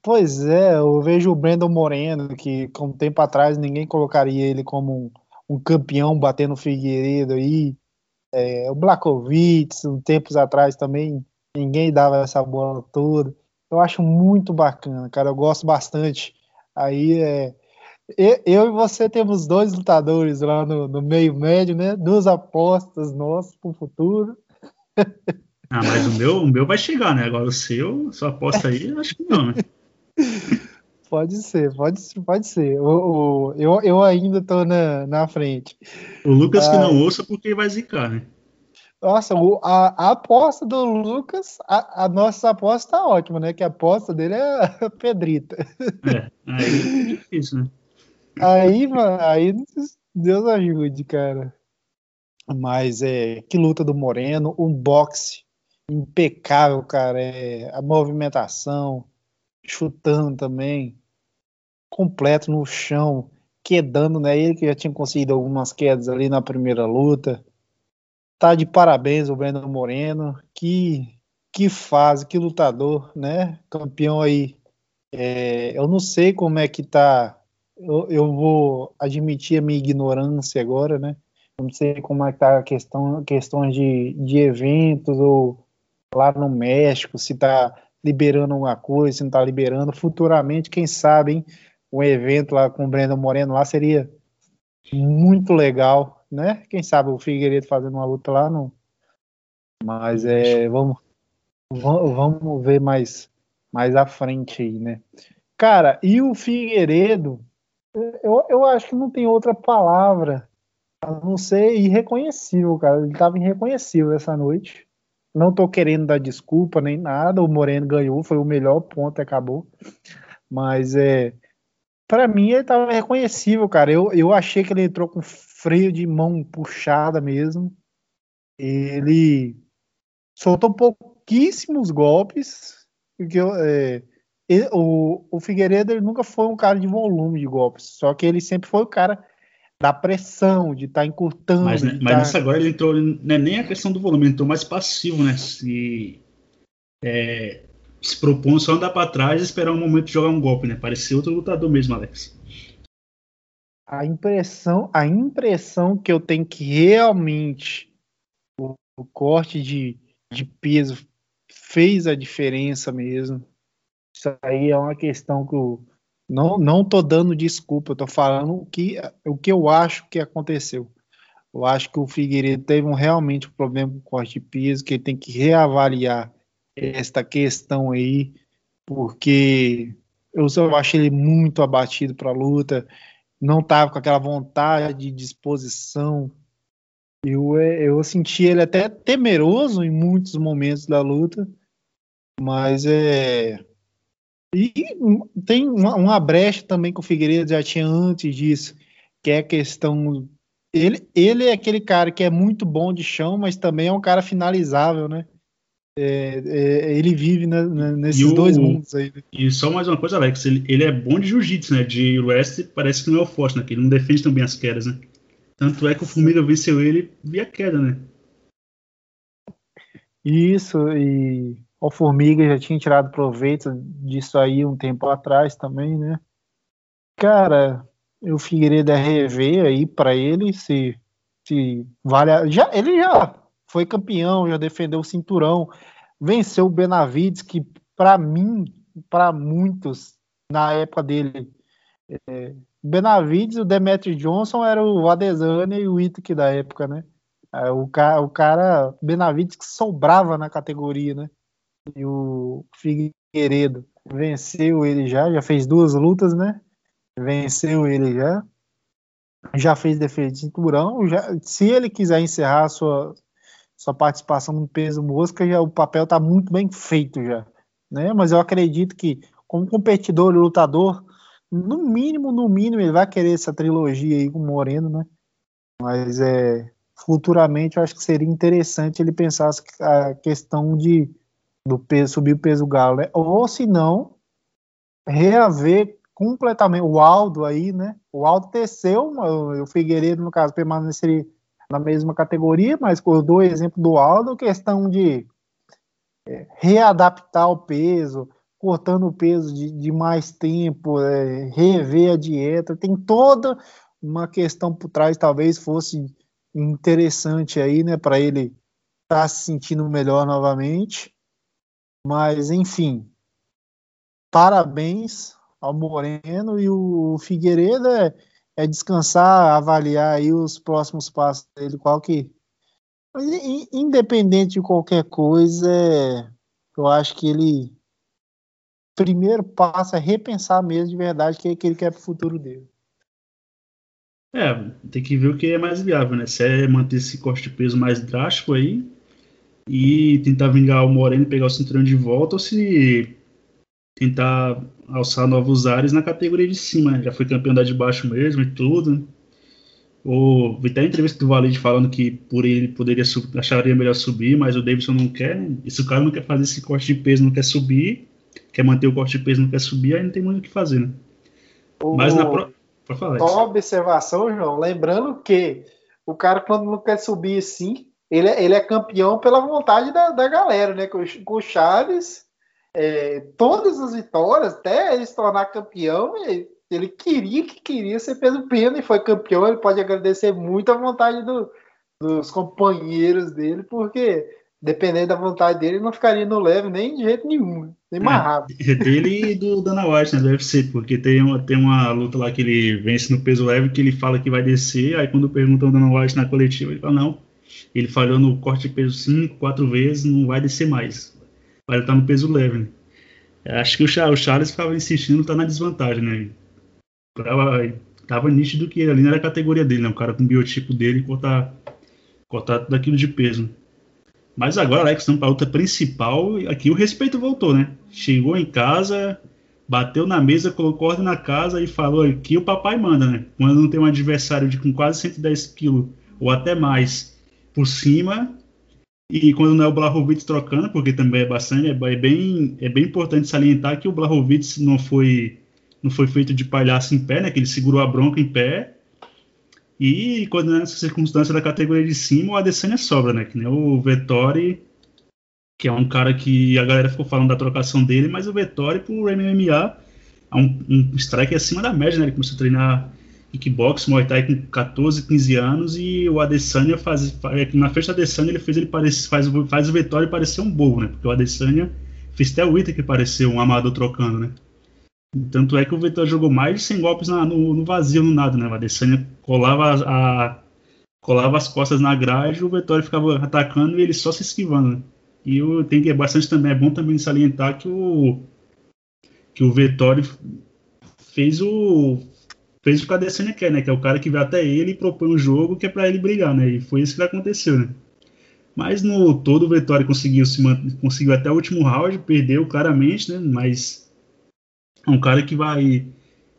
Pois é, eu vejo o Brandon Moreno, que com um tempo atrás ninguém colocaria ele como um, um campeão batendo o Figueiredo aí. É, o Blachowicz, um tempos atrás também, ninguém dava essa bola toda. Eu acho muito bacana, cara. Eu gosto bastante. Aí é... Eu e você temos dois lutadores lá no, no meio médio, né? Duas apostas nossas pro futuro. Ah, mas o meu, o meu vai chegar, né? Agora o seu, sua aposta aí, acho que não, né? Pode ser, pode, pode ser. O, o, eu, eu ainda tô na, na frente. O Lucas ah, que não ouça porque vai zicar, né? Nossa, a, a aposta do Lucas, a, a nossa aposta tá ótima, né? Que a aposta dele é a Pedrita. É, aí é difícil, né? Aí, mano, aí Deus ajude, cara. Mas é, que luta do Moreno, um boxe impecável, cara. É, a movimentação, chutando também, completo no chão, quedando, né? Ele que já tinha conseguido algumas quedas ali na primeira luta. Tá de parabéns o Brandon Moreno, que, que fase, que lutador, né? Campeão aí. É, eu não sei como é que tá, eu, eu vou admitir a minha ignorância agora, né? Eu não sei como é que tá a questão, questões de, de eventos ou lá no México, se tá liberando alguma coisa, se não tá liberando. Futuramente, quem sabe, hein? Um evento lá com o Brandon Moreno lá seria muito legal, né? Quem sabe o Figueiredo fazendo uma luta lá, não. Mas é, vamos, vamos ver mais, mais à frente aí, né? Cara, e o Figueiredo, eu, eu acho que não tem outra palavra a não ser irreconhecível, cara. Ele estava irreconhecível essa noite. Não tô querendo dar desculpa nem nada. O Moreno ganhou, foi o melhor ponto, acabou. Mas é, pra mim ele estava irreconhecível, cara. Eu, eu achei que ele entrou com freio de mão puxada mesmo. Ele soltou pouquíssimos golpes, porque é, ele, o, o Figueiredo ele nunca foi um cara de volume de golpes, só que ele sempre foi o cara da pressão, de estar tá encurtando. Mas, né, mas tá... nessa agora ele entrou, não é nem a questão do volume, ele entrou mais passivo, né? Se, é, se propondo só andar para trás e esperar um momento de jogar um golpe, né? Parecia outro lutador mesmo, Alex. A impressão, a impressão que eu tenho que realmente o, o corte de, de peso fez a diferença mesmo. Isso aí é uma questão que eu não, não tô dando desculpa, eu tô falando que, o que eu acho que aconteceu. Eu acho que o Figueiredo teve um, realmente um problema com o corte de peso, que ele tem que reavaliar esta questão aí, porque eu só acho ele muito abatido para a luta. Não estava com aquela vontade, disposição. Eu, eu senti ele até temeroso em muitos momentos da luta, mas é... E tem uma, uma brecha também que o Figueiredo já tinha antes disso, que é a questão... Ele, ele é aquele cara que é muito bom de chão, mas também é um cara finalizável, né? É, é, ele vive na, na, nesses o, dois mundos aí. E só mais uma coisa, Alex, ele, ele é bom de jiu-jitsu, né? De wrestling parece que não é o forte, né? Que ele não defende também as quedas, né? Tanto é que o Formiga venceu ele via queda, né? Isso, e o Formiga já tinha tirado proveito disso aí um tempo atrás também, né? Cara, o Figueiredo é rever aí pra ele se, se vale a... já, ele já foi campeão, já defendeu o cinturão, venceu o Benavides, que para mim, para muitos, na época dele, é, Benavides, o Demetri Johnson era o Adesanya e o Ita da época, né? O cara, o cara, Benavides que sobrava na categoria, né? E o Figueiredo venceu ele já, já fez duas lutas, né? Venceu ele já, já fez defesa de cinturão, já, se ele quiser encerrar a sua... sua participação no peso mosca, já, o papel está muito bem feito já, né? Mas eu acredito que como competidor e lutador, no mínimo, no mínimo ele vai querer essa trilogia aí com o Moreno, né? Mas é, futuramente eu acho que seria interessante ele pensar a questão de do peso, subir o peso galo, né? Ou se não, reaver completamente o Aldo aí, né? O Aldo teceu, o Figueiredo no caso permaneceria na mesma categoria, mas eu dou o exemplo do Aldo, questão de é, readaptar o peso, cortando o peso de, de mais tempo, é, rever a dieta, tem toda uma questão por trás, talvez fosse interessante aí, né, para ele estar tá se sentindo melhor novamente, mas enfim, parabéns ao Moreno e o Figueiredo é, é descansar, avaliar aí os próximos passos dele, qual que... Mas, independente de qualquer coisa, eu acho que ele primeiro passo é repensar mesmo de verdade o que, é que ele quer pro futuro dele. É, tem que ver o que é mais viável, né? Se é manter esse corte de peso mais drástico aí e tentar vingar o Moreno e pegar o cinturão de volta, ou se tentar alçar novos ares na categoria de cima, né? Já foi campeão da de baixo mesmo e tudo, né? Ou vi até a entrevista do Valide falando que por ele poderia acharia melhor subir, mas o Deiveson não quer, né? E se o cara não quer fazer esse corte de peso, não quer subir, quer manter o corte de peso, não quer subir, aí não tem muito o que fazer, né? O... Mas na pro... Pode falar, só uma observação, João, lembrando que o cara, quando não quer subir assim, ele é, ele é campeão pela vontade da, da galera, né? Com, com o Chaves, é, todas as vitórias, até ele se tornar campeão, ele, ele queria que queria ser peso pena e foi campeão. Ele pode agradecer muito a vontade do, dos companheiros dele, porque dependendo da vontade dele, ele não ficaria no leve nem de jeito nenhum, nem mais rápido. É, dele e do Dana White, né, do U F C, porque tem uma, tem uma luta lá que ele vence no peso leve, que ele fala que vai descer, aí quando perguntam o Dana White na coletiva, ele fala não, ele falhou no corte de peso cinco, quatro vezes, não vai descer mais, vai estar no peso leve, né? Acho que o Charles ficava insistindo, tá na desvantagem, né? Tava, tava nítido que ali não era a categoria dele, né, o cara com o biotipo dele cortar, cortar tudo aquilo de peso. Mas agora, Alex, vamos para a luta principal. Aqui o respeito voltou, né? Chegou em casa, bateu na mesa, colocou ordem na casa e falou aqui o papai manda, né? Quando não tem um adversário de, com quase cento e dez quilos ou até mais por cima, e quando não é o Blachowicz trocando, porque também é bastante, é bem, é bem importante salientar que o Blachowicz não foi, não foi feito de palhaço em pé, né? Que ele segurou a bronca em pé. E quando nessa circunstância da categoria de cima, o Adesanya sobra, né? Que nem o Vettori, que é um cara que a galera ficou falando da trocação dele, mas o Vettori, pro M M A, é um, um strike acima da média, né? Ele começou a treinar kickbox, Muay Thai com catorze, quinze anos, e o Adesanya, faz, na frente do Adesanya, ele fez ele parecer, faz, faz o Vettori parecer um bobo, né? Porque o Adesanya fez até o Ita que pareceu um amador trocando, né? Tanto é que o Vettori jogou mais de cem golpes na, no, no vazio, no nada, né? O Adesanya colava, a, colava as costas na grade, o Vettori ficava atacando e ele só se esquivando, né? E o, tem que é bastante também, é bom também salientar que o, que o Vettori fez o, fez o que o Adesanya quer, né? Que é o cara que vai até ele e propõe um jogo que é pra ele brigar, né? E foi isso que aconteceu, né? Mas no todo o Vettori conseguiu, se manter, conseguiu até o último round, perdeu claramente, né? Mas... é um cara que vai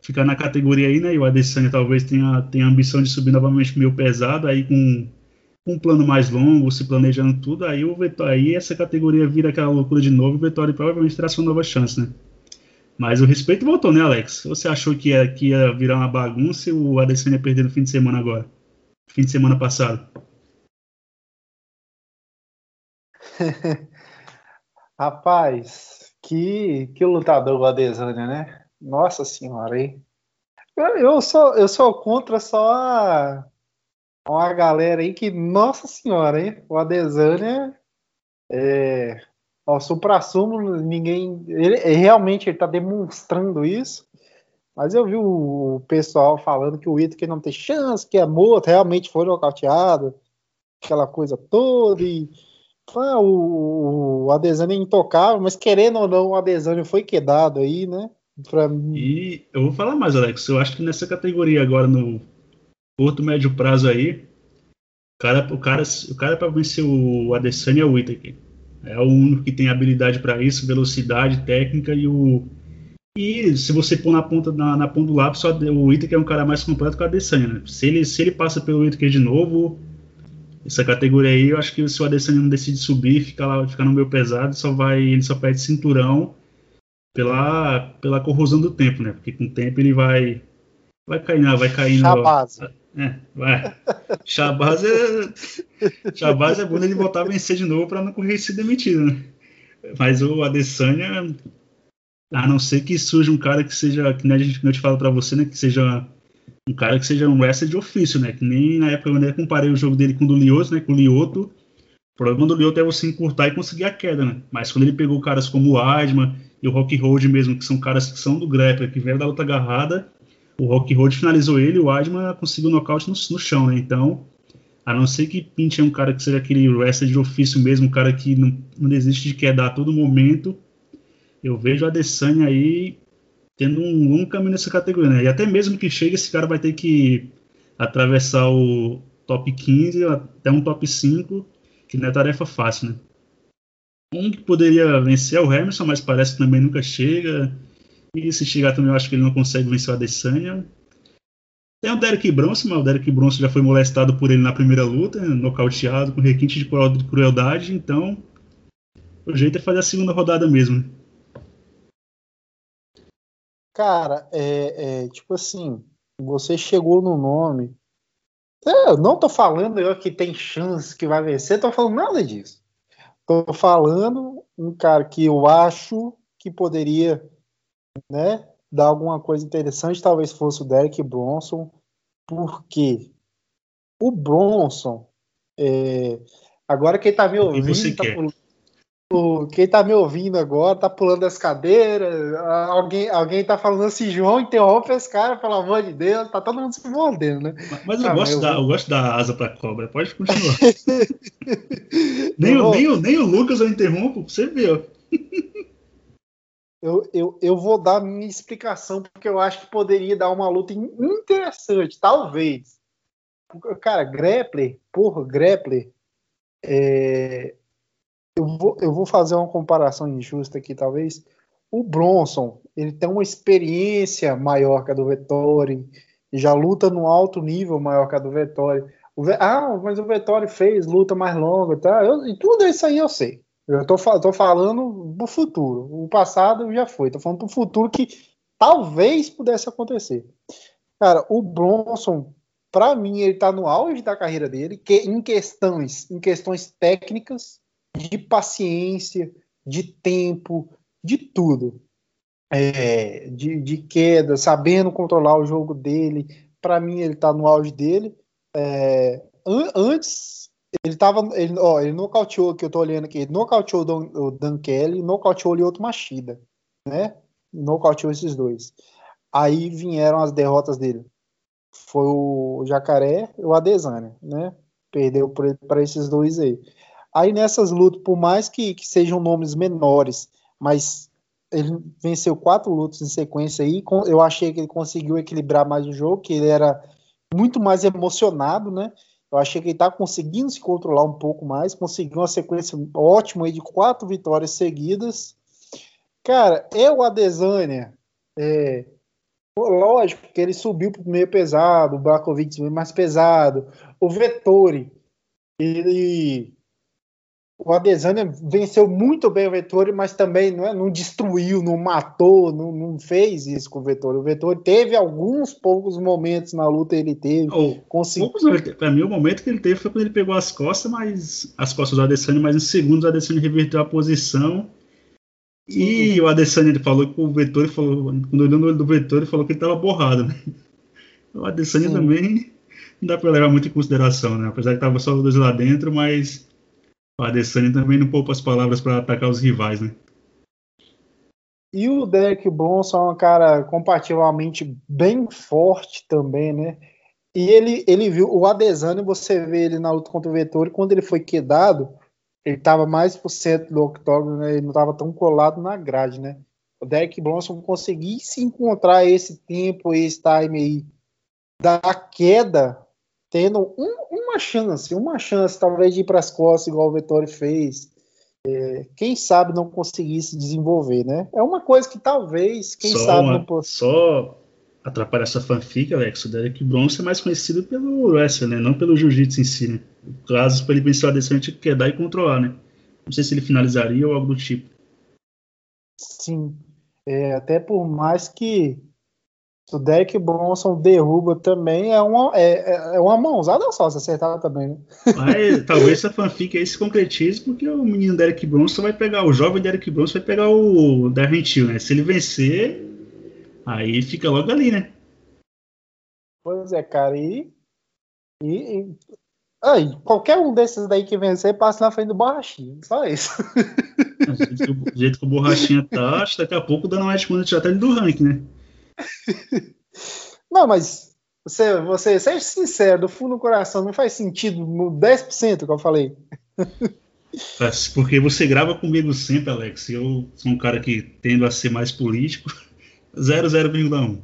ficar na categoria aí, né? E o Adesanya talvez tenha, tenha a ambição de subir novamente meio pesado, aí com, com um plano mais longo, se planejando tudo, aí o Vettori, aí essa categoria vira aquela loucura de novo, o Vettori provavelmente terá sua nova chance, né? Mas o respeito voltou, né, Alex? Você achou que ia, que ia virar uma bagunça e o Adesanya ia perder no fim de semana agora? Fim de semana passado. Rapaz... Que, que lutador o Adesanya, né? Nossa senhora, hein? Eu, eu, sou, eu sou contra só a, uma galera aí que, nossa senhora, hein? O Adesanya é o supra-sumo, ninguém... Ele, realmente ele tá demonstrando isso, mas eu vi o, o pessoal falando que o Whittaker não tem chance, que é morto, realmente foi nocauteado, aquela coisa toda e... Ah, o, o Adesanya é intocável, mas querendo ou não, o Adesanya foi quedado aí, né? Pra... E eu vou falar mais, Alex. Eu acho que nessa categoria agora, no curto médio prazo aí, o cara, o cara, o cara para vencer o Adesanya é o Whittaker. É o único que tem habilidade para isso, velocidade, técnica e o... E se você pôr na ponta, na, na ponta do lápis, o Whittaker é um cara mais completo que o Adesanya, né? Se ele, se ele passa pelo Whittaker de novo... Essa categoria aí, eu acho que se o Adesanya não decide subir, ficar lá, ficar no meio pesado, só vai, ele só perde cinturão pela, pela corrosão do tempo, né? Porque com o tempo ele vai vai caindo, vai caindo. Shabazz. É, vai. Shabazz é, Shabazz é bom ele voltar a vencer de novo para não correr ser demitido, né? Mas o Adesanya, a não ser que surja um cara que seja, que nem a gente, eu te falo para você, né? Que seja um cara que seja um wrestler de ofício, né? Que nem na época eu comparei o jogo dele com o do Lyoto, né? Com o Lyoto. O problema do Lyoto é você encurtar e conseguir a queda, né? Mas quando ele pegou caras como o Adman e o Rocky Road mesmo, que são caras que são do grappling, que vieram da luta agarrada, o Rocky Road finalizou ele e o Adman conseguiu o nocaute no, no chão, né? Então, a não ser que pinte um cara que seja aquele wrestler de ofício mesmo, um cara que não, não desiste de quedar a todo momento, eu vejo a Adesanya aí... tendo um longo caminho nessa categoria, né? E até mesmo que chegue, esse cara vai ter que atravessar o top quinze até um top cinco, que não é tarefa fácil, né? Um que poderia vencer é o Hermerson, mas parece que também nunca chega. E se chegar também, eu acho que ele não consegue vencer o Adesanya. Tem o Derek Brunson, mas o Derek Brunson já foi molestado por ele na primeira luta, nocauteado, com requinte de crueldade. Então, o jeito é fazer a segunda rodada mesmo. Cara, é, é tipo assim, você chegou no nome... Eu não tô falando eu que tem chance que vai vencer, tô falando nada disso. Tô falando um cara que eu acho que poderia, né, dar alguma coisa interessante, talvez fosse o Derek Brunson, porque o Brunson, é, agora quem tá me ouvindo, tá pulando, o, quem tá me ouvindo agora tá pulando as cadeiras, alguém, alguém tá falando assim, João, interrompe esse cara, pelo amor de Deus, tá todo mundo se mordendo, né? Mas, mas eu, ah, gosto da, eu gosto da asa pra cobra, pode continuar. nem, o, nem, o, nem o Lucas eu interrompo, você viu. Eu, eu, eu vou dar a minha explicação, porque eu acho que poderia dar uma luta interessante, talvez. Cara, grappler, porra, grappler, é, eu, vou, eu vou fazer uma comparação injusta aqui, talvez. O Brunson, ele tem uma experiência maior que a do Vettori, já luta no alto nível maior que a do Vettori. O, ah, mas o Vettori fez luta mais longa, tá? Eu, e tudo isso aí eu sei. Eu tô, tô falando do futuro. O passado já foi. Tô falando do futuro que talvez pudesse acontecer. Cara, o Brunson, pra mim, ele tá no auge da carreira dele, que em questões, em questões técnicas, de paciência, de tempo, de tudo. É, de, de queda, sabendo controlar o jogo dele. Pra mim, ele tá no auge dele. É, an- antes... Ele tava. Ele, ó, ele nocauteou, que eu tô olhando aqui, ele nocauteou o Dan, o Dan Kelly, nocauteou o Lyoto Machida, né? Nocauteou esses dois. Aí vieram as derrotas dele. Foi o Jacaré e o Adesanya, né? Perdeu para esses dois aí. Aí nessas lutas, por mais que, que sejam nomes menores, mas ele venceu quatro lutas em sequência aí. Com, eu achei que ele conseguiu equilibrar mais o jogo, que ele era muito mais emocionado, né? Eu achei que ele está conseguindo se controlar um pouco mais, conseguiu uma sequência ótima aí de quatro vitórias seguidas. Cara, é o Adesanya, é, lógico que ele subiu para o meio pesado, o Blachowicz veio mais pesado, o Vettori, ele, o Adesanya venceu muito bem o Vettori, mas também não, é, não destruiu, não matou, não, não fez isso com o Vettori. O Vettori teve alguns poucos momentos na luta, ele teve. Oh, conseguiu. Para mim, o momento que ele teve foi quando ele pegou as costas, mas as costas do Adesanya, mas em segundos o Adesanya reverteu a posição. E Sim. o Adesanya ele falou que o Vettori falou, quando olhou no olho do Vettori, falou que ele estava borrado, né? O Adesanya Sim. também não dá para levar muito em consideração, né? Apesar que tava só os dois lá dentro, mas o Adesanya também não poupa as palavras para atacar os rivais, né? E o Derek Brunson é um cara comparativamente bem forte também, né? E ele, ele viu o Adesanya, você vê ele na luta contra o Vettori, quando ele foi quedado, ele estava mais por cento do octógono, né? Ele não estava tão colado na grade, né? O Derek Brunson conseguiu se encontrar esse tempo, esse time aí da queda, tendo um, uma chance, uma chance talvez de ir para as costas, igual o Vettori fez, é, quem sabe não conseguir se desenvolver, né? É uma coisa que talvez, quem só sabe uma, não possa... Só atrapalhar essa fanfic, Alex, o Derek Brunson é mais conhecido pelo wrestling, né? Não pelo jiu-jitsu em si, né? Casos para ele vencer o Adesanya, tinha que quedar e controlar, né? Não sei se ele finalizaria ou algo do tipo. Sim, é, até por mais que o Derek Brunson derruba também, é uma, é, é uma mãozada só, se acertar também, né? Mas talvez essa fanfic aí se concretize, porque o menino Derek Brunson vai pegar, o jovem Derek Brunson vai pegar o Darren Till, né? Se ele vencer, aí fica logo ali, né? Pois é, cara, e, e, e aí, qualquer um desses daí que vencer, passa na frente do Borrachinha, só isso. Do jeito, que, do jeito que o Borrachinha tá, acho que daqui a pouco o Dynamite Mano já tá indo do ranking, né? Não, mas você, você seja sincero, do fundo do coração, não faz sentido no dez por cento que eu falei. Porque você grava comigo sempre, Alex. Eu sou um cara que tendo a ser mais político. zero vírgula zero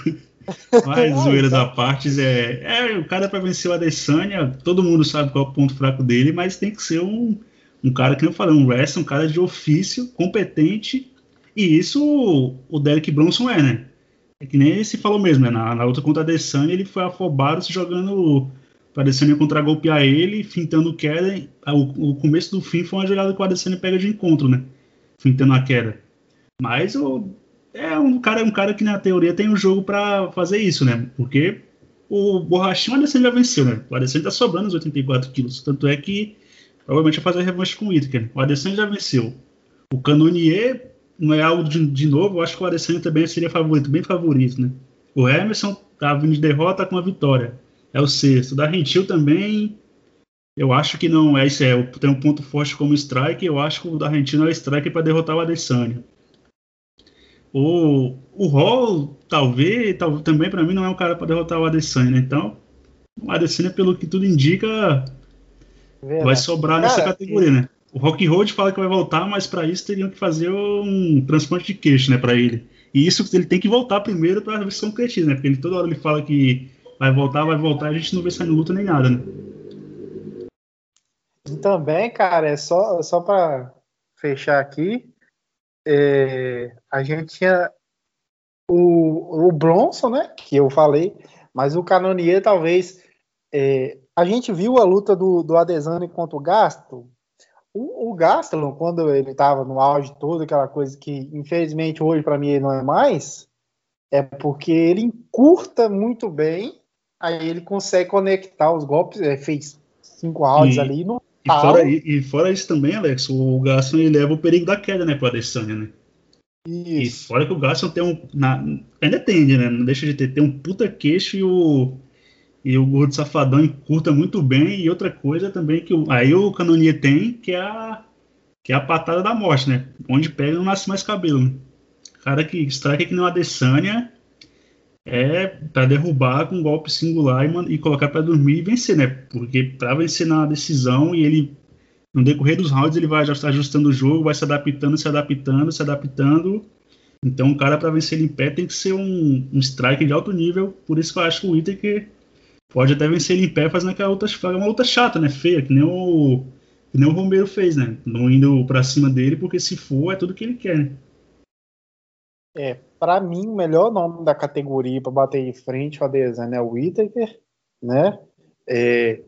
um Mas zoeiras à parte, é, é, o cara para vencer o Adesanya, todo mundo sabe qual é o ponto fraco dele, mas tem que ser um, um cara, que eu falei, um wrestler, um cara de ofício, competente, e isso o Derek Brunson é, né? É que nem se falou mesmo, né? Na, na luta contra a Adesanya, ele foi afobado, se jogando para a Adesanya contra-golpear ele, fintando queda. O, o começo do fim foi uma jogada que o Adesanya pega de encontro, né? Fintando a queda. Mas o, é um cara, um cara que na teoria tem um jogo para fazer isso, né? Porque o borrachinho o Adesanya já venceu, né? O Adesanya está sobrando os oitenta e quatro quilos, tanto é que provavelmente vai fazer revanche com o Whittaker. O Adesanya já venceu. O Cannonier... Não é algo de, de novo, eu acho que o Adesanya também seria favorito, bem favorito, né? O Emerson tá vindo de derrota com a vitória. É o sexto. O Darren Till também, eu acho que não é isso. É, tem um ponto forte como strike, eu acho que o Darren Till não é strike para derrotar o Adesanya. O, o Hall, talvez, tal, também para mim não é um cara para derrotar o Adesanya, né? Então, o Adesanya, pelo que tudo indica, Vera. vai sobrar cara, nessa categoria, que... né? O Rocky Road fala que vai voltar, mas para isso teriam que fazer um transplante de queixo, né, para ele. E isso ele tem que voltar primeiro para ver se é um cretino, né? Porque ele, toda hora ele fala que vai voltar, vai voltar, a gente não vê saindo luta nem nada, né? E também, cara, é só, só para fechar aqui, é, a gente tinha o, o Bronson, né, que eu falei, mas o Cannonier talvez... É, a gente viu a luta do, do Adesanya contra o Gaston. O, o Gastelum, quando ele estava no auge todo, aquela coisa que, infelizmente, hoje para mim ele não é mais, é porque ele encurta muito bem, aí ele consegue conectar os golpes, é, fez cinco rounds e, ali no e fora, e, e fora isso também, Alex, o Gastelum ele leva o perigo da queda, né, para o Adesanya, né? Isso. E fora que o Gastelum tem um... Na, ainda tem, né? Não deixa de ter, tem um puta queixo e o... E o Gordo Safadão encurta muito bem. E outra coisa também que o, aí o Cannonier tem, que é, a, que é a patada da morte, né? Onde pega não nasce mais cabelo. Né? Cara que strike que não é Adesanya é pra derrubar com um golpe singular e, e colocar pra dormir e vencer, né? Porque pra vencer na decisão e ele, no decorrer dos rounds, ele vai ajustando o jogo, vai se adaptando, se adaptando, se adaptando. Então o cara pra vencer ele em pé tem que ser um, um strike de alto nível. Por isso que eu acho que o Whittaker... Pode até vencer ele em pé fazendo aquela luta, uma luta chata, né? Feia, que nem o, que nem o Romero fez, né? Não indo pra cima dele, porque se for, é tudo que ele quer, né? É, pra mim, o melhor nome da categoria pra bater em frente com a Adesanya é o Whittaker, né? É,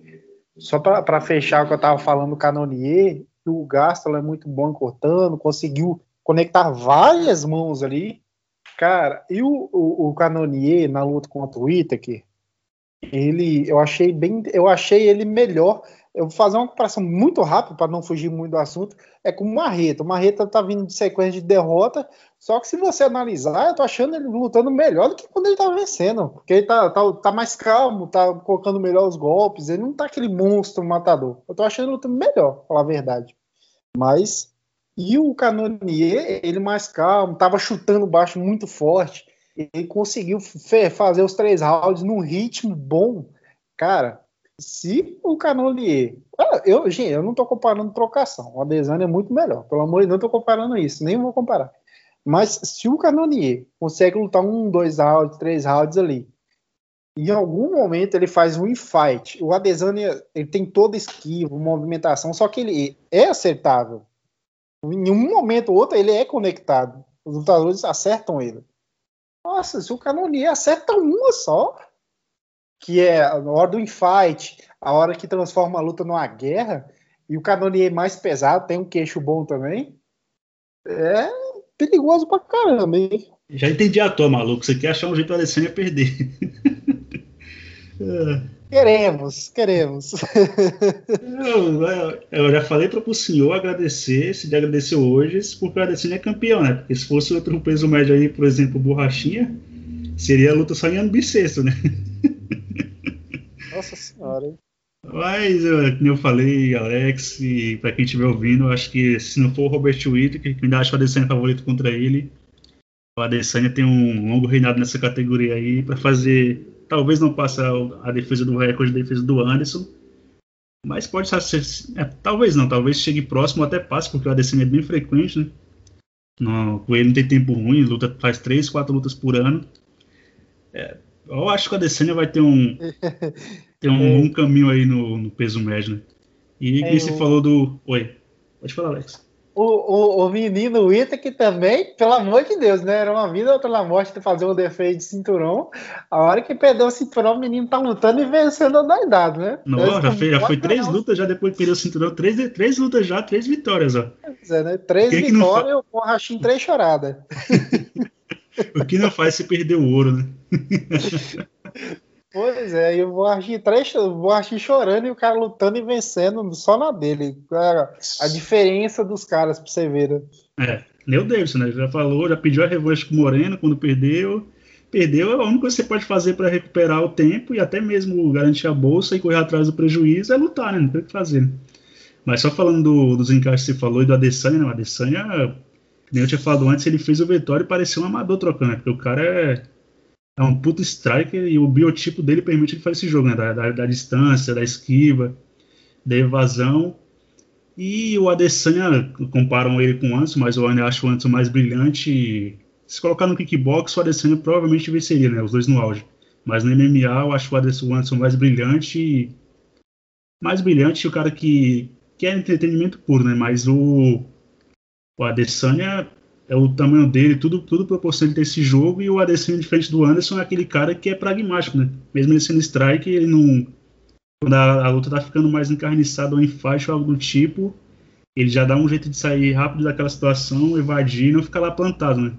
só pra, pra fechar o que eu tava falando do Cannonier, o Gastelum é muito bom cortando, conseguiu conectar várias mãos ali. Cara, e o, o, o Cannonier na luta contra o Whittaker, Ele, eu achei bem, eu achei ele melhor. Eu vou fazer uma comparação muito rápida para não fugir muito do assunto. É com o Marreta. O Marreta tá vindo de sequência de derrota. Só que se você analisar, eu tô achando ele lutando melhor do que quando ele tava vencendo, porque ele tá, tá, tá mais calmo, tá colocando melhor os golpes. Ele não tá aquele monstro matador. Eu tô achando ele lutando melhor, pra falar a verdade. Mas e o Cannonier, ele mais calmo, tava chutando baixo muito forte. Ele conseguiu fazer os três rounds num ritmo bom. Cara, se o Cannonier... Eu, gente, eu não tô comparando trocação. O Adesanya é muito melhor. Pelo amor de Deus, não tô comparando isso. Nem vou comparar. Mas se o Cannonier consegue lutar um, dois rounds, três rounds ali, em algum momento ele faz um infight. O Adesanya, ele tem toda esquiva, movimentação, só que ele é acertável. Em um momento ou outro, ele é conectado. Os lutadores acertam ele. Nossa, se o Cannonier acerta uma só, que é a hora do infight, a hora que transforma a luta numa guerra, e o Cannonier mais pesado, tem um queixo bom também, é perigoso pra caramba, hein? Já entendi a tua, maluco. Você quer achar um jeito de Adesanya perder. Queremos, queremos. Eu, eu já falei para o senhor agradecer, se lhe agradeceu hoje, porque o Adesanya é campeão, né? Porque se fosse outro peso médio aí, por exemplo, borrachinha, seria a luta só em ano bissexto, né? Nossa senhora, hein? Mas, como eu falei, Alex, e para quem estiver ouvindo, acho que se não for o Robert Whittaker, que ainda acho o Adesanya favorito contra ele, o Adesanya tem um longo reinado nessa categoria aí para fazer... Talvez não passe a defesa do recorde, a defesa do Anderson. Mas pode ser... É, talvez não. Talvez chegue próximo, até passe, porque o Adesanya é bem frequente, né? Não, ele não tem tempo ruim. Luta, faz três, quatro lutas por ano. É, Eu acho que a Adesanya vai ter um, ter um, um caminho aí no, no peso médio, né? E quem é, se o... falou do... Oi, pode falar, Alex. O, o, o menino Ita, que também, pelo amor de Deus, né? Era uma vida ou pela morte de fazer um defeito de cinturão. A hora que perdeu o cinturão, o menino tá lutando e vencendo a doidado, né? Não, já foi, já foi três lutas já depois que perdeu o cinturão. Três, três lutas já, três vitórias, ó. É, né? Três que vitórias e o borrachinho três choradas. O que não faz se perder o ouro, né? Pois é, e o Borrachinho chorando e o cara lutando e vencendo só na dele. A, a diferença dos caras, pra você ver, né? É, meu Deus, né? Já falou, já pediu a revanche com o Moreno quando perdeu. Perdeu, é o único que você pode fazer para recuperar o tempo e até mesmo garantir a bolsa e correr atrás do prejuízo é lutar, né? Não tem o que fazer. Né? Mas só falando do, dos encaixes que você falou e do Adesanya, né? O Adesanya... Nem eu tinha falado antes, ele fez o Vettori parecer um amador trocando, né? Porque o cara é, é um puto striker e o biotipo dele permite ele fazer esse jogo, né? Da, da, da distância, da esquiva, da evasão. E o Adesanya, comparam ele com o Anderson, mas eu ainda acho o Anderson mais brilhante. Se colocar no kickbox, o Adesanya provavelmente venceria, né? Os dois no auge. Mas no M M A, eu acho o Anderson mais brilhante. Mais brilhante, o cara que quer entretenimento puro, né? Mas o... O Adesanya é o tamanho dele, tudo, tudo proporciona ter esse jogo, e o Adesanya, diferente do Anderson, é aquele cara que é pragmático, né? Mesmo ele sendo strike, ele não... Quando a, a luta tá ficando mais encarniçada ou em faixa ou algo do tipo, ele já dá um jeito de sair rápido daquela situação, evadir e não ficar lá plantado, né?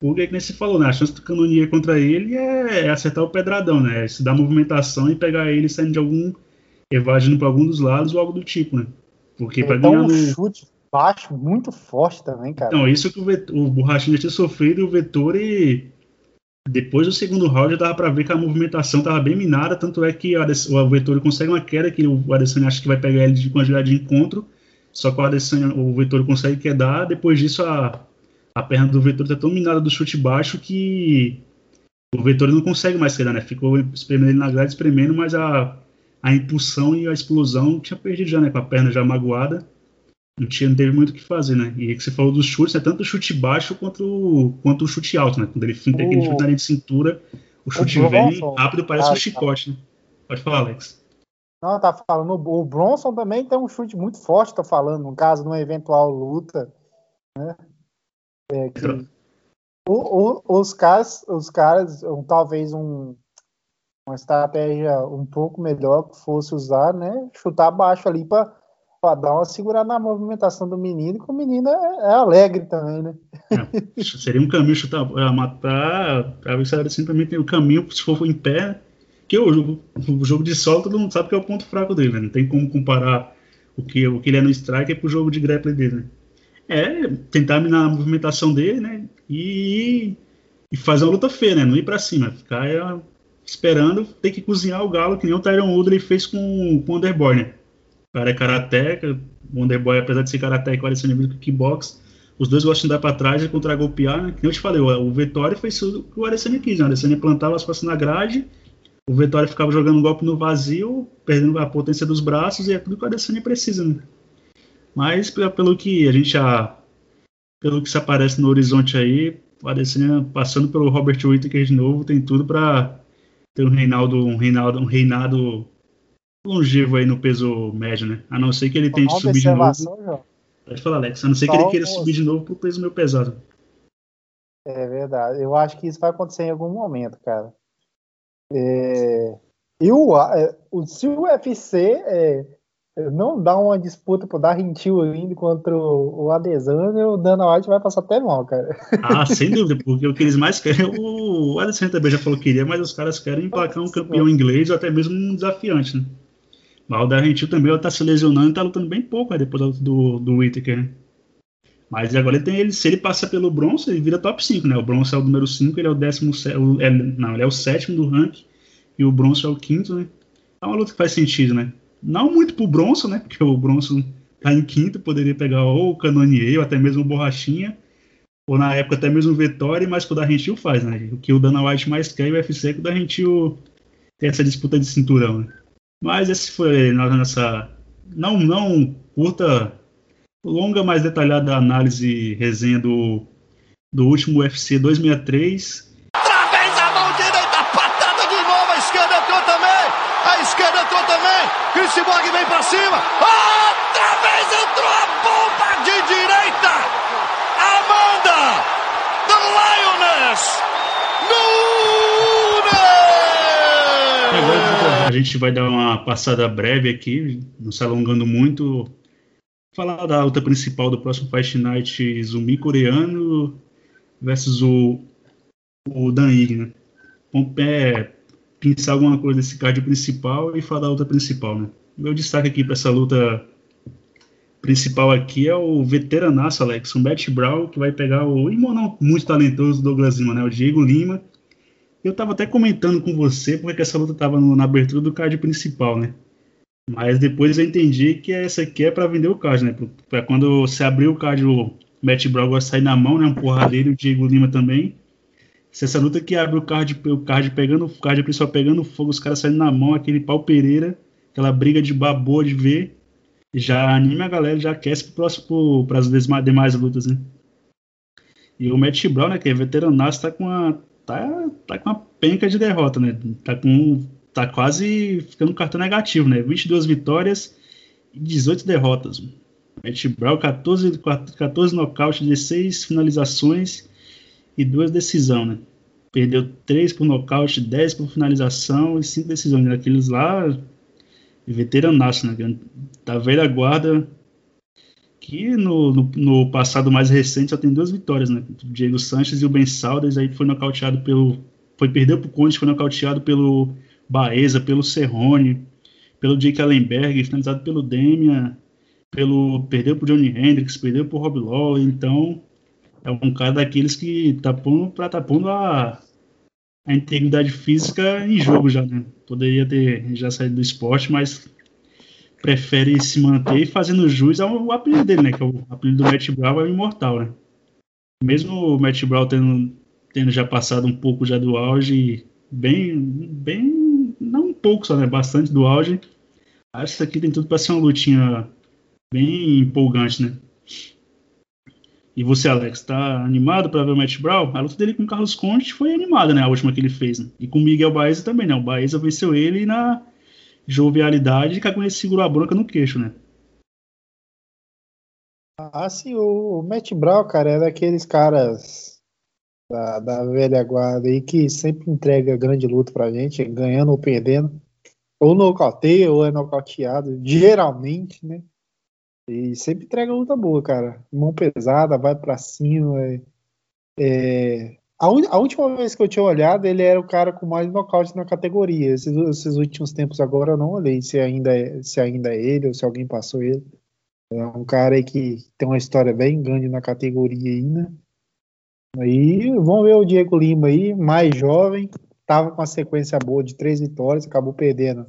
Porque, como você falou, né? A chance do Cannonier contra ele é, é acertar o pedradão, né? É se dar movimentação e pegar ele saindo de algum... evadindo para algum dos lados ou algo do tipo, né? Porque para ganhar um chute baixo, muito forte também, cara. Então, isso que o, Vet... o Borrachinha tinha sofrido e o Vettori, depois do segundo round, já dava pra ver que a movimentação estava bem minada, tanto é que Ades... o Vettori consegue uma queda, que o Adesanya acha que vai pegar ele de quantidade de encontro, só que o Adesanya, o Vettori consegue quedar, depois disso a, a perna do Vettori tá tão minada do chute baixo que o Vettori não consegue mais quedar, né? Ficou espremendo ele na grade, espremendo, mas a, a impulsão e a explosão tinha perdido já, né? Com a perna já magoada. Não, tinha, não teve muito o que fazer, né? E é que você falou dos chutes, é né? Tanto o chute baixo quanto o, quanto o chute alto, né? Quando ele finta aquele chute na linha de cintura, o chute o vem rápido, parece ah, um chicote, tá, né? Pode falar, Alex. Não, tá falando, o Brunson também tem um chute muito forte, tá falando, no caso, numa eventual luta, né? É que é. O, o, os caras, os caras um, talvez um, uma estratégia um pouco melhor que fosse usar, né? Chutar baixo ali pra... Pra dar uma segurada na movimentação do menino, que o menino é, é alegre também, né? É, seria um caminho chutar, matar, pra ver se era assim, pra mim tem o caminho, se for em pé, que o jogo, o jogo de solo todo mundo sabe que é o ponto fraco dele, né? Não tem como comparar o que, o que ele é no striker pro jogo de grappling dele, né? É tentar minar a movimentação dele, né? E, e fazer uma luta feia, né? Não ir pra cima, ficar é, esperando, ter que cozinhar o galo, que nem o Tyron Woodley fez com, com o Underboy, né? O cara é karateca, o Underboy, apesar de ser karateca, o Adesanya veio do kickbox, os dois gostam de dar pra trás e contra-golpear, né? Que nem eu te falei, o Vettori fez o que o Adesanya quis, né? O Adesanya plantava as costas na grade, o Vettori ficava jogando um golpe no vazio, perdendo a potência dos braços, e é tudo que o Adesanya precisa, né? Mas, pelo que a gente já... Pelo que se aparece no horizonte aí, o Adesanya passando pelo Robert Whittaker de novo, tem tudo pra ter um reinado, um reinado, um reinado... longevo aí no peso médio, né? A não ser que ele tente subir de novo. João. Pode falar, Alex. A não ser Só que ele queira você. subir de novo pro peso meio pesado. É verdade. Eu acho que isso vai acontecer em algum momento, cara. É... Eu, é... Se o U F C é... não dá uma disputa pro Darren Till ainda contra o Adesanya, o Dana White vai passar até mal, cara. Ah, sem dúvida, porque o que eles mais querem... O Adesanya também já falou que queria, mas os caras querem emplacar um campeão inglês ou até mesmo um desafiante, né? Mas o Darren Till também tá se lesionando e tá lutando bem pouco, né, depois do, do Whittaker, né? Mas agora ele tem ele, se ele passa pelo Bronson, ele vira top cinco, né? O Bronson é o número cinco, ele é o décimo... O, é, não, ele é o sétimo do ranking e o Bronson é o quinto, né? É uma luta que faz sentido, né? Não muito pro Bronson, né? Porque o Bronson tá em quinto, poderia pegar ou o Cannonier, ou até mesmo o Borrachinha, ou na época até mesmo o Vettori, mas que o Darren Till faz, né? O que o Dana White mais quer e o U F C é que o Darren Till tem essa disputa de cinturão, né? Mas esse foi a nossa não, não curta, longa, mas detalhada análise e resenha do, do último U F C duzentos e sessenta e três. Através da mão direita, arrebentou também. Cyborg vem pra cima. Outra vez entrou a bomba de direita. Amanda, the Lioness, Nunes. A gente vai dar uma passada breve aqui, não se alongando muito. Falar da luta principal do próximo Fight Night, Zumi coreano versus o, o Dan Igna. Vamos é, pensar alguma coisa desse card principal e falar da luta principal, né? Meu destaque aqui para essa luta principal aqui é o veteranaço, Alex, o Matt Brown, que vai pegar o irmão não muito talentoso Douglas Lima, né? O Diego Lima. Eu tava até comentando com você porque essa luta tava no, na abertura do card principal, né? Mas depois eu entendi que essa aqui é para vender o card, né? Para quando você abrir o card, o Matt Brown vai sair na mão, né? Um porradeiro, o Diego Lima também. Se essa luta que abre o card, o card pegando, o card principal pegando fogo, os caras saindo na mão, aquele pau Pereira, aquela briga de babô de ver, já anima a galera, já aquece pro próximo, para as demais lutas, né? E o Matt Brown, né? Que é veteranaço, tá com uma, tá, tá com uma penca de derrota, né? Tá com... Tá quase ficando cartão negativo, né? vinte e duas vitórias e dezoito derrotas. Mano. Matt Brown, quatorze, quatorze nocaute, dezesseis finalizações e duas decisões, né? Perdeu três por nocaute, dez por finalização e cinco decisões. Né? Aqueles lá, veteranaço, né? Da velha guarda, que no, no, no passado mais recente só tem duas vitórias, né? O Diego Sanches e o Ben Saldas, aí foi nocauteado pelo... Foi, perdeu pro Conte, foi nocauteado pelo... Baeza, pelo Cerrone, pelo Jake Allenberg, finalizado pelo Demian, pelo, perdeu pro Johnny Hendricks, perdeu pro Rob Law, então é um cara daqueles que tá pondo, pra, tá pondo a, a integridade física em jogo já, né? Poderia ter já saído do esporte, mas prefere se manter fazendo jus ao, ao apelido dele, né? Que é o apelido do Matt Brown é o Imortal, né? Mesmo o Matt Brown tendo, tendo já passado um pouco já do auge, bem, bem não um pouco só, né? Bastante do auge. Acho que isso aqui tem tudo para ser uma lutinha bem empolgante, né? E você, Alex, tá animado para ver o Matt Brown? A luta dele com o Carlos Conte foi animada, né? A última que ele fez, né? E com o Miguel Baeza também, né? O Baeza venceu ele na jovialidade que a Cunha segurou a bronca no queixo, né? Ah, sim, o Matt Brown, cara, é daqueles caras... Da, da velha guarda aí, que sempre entrega grande luta pra gente, ganhando ou perdendo, ou nocauteia, ou é nocauteado, geralmente, né? E sempre entrega luta boa, cara. Mão pesada, vai pra cima. É, é, a, un, a última vez que eu tinha olhado, ele era o cara com mais nocaute na categoria. Esses, esses últimos tempos agora eu não olhei se ainda, é, se ainda é ele ou se alguém passou ele. É um cara aí que tem uma história bem grande na categoria ainda. Aí vamos ver o Diego Lima aí, mais jovem, tava com uma sequência boa de três vitórias, acabou perdendo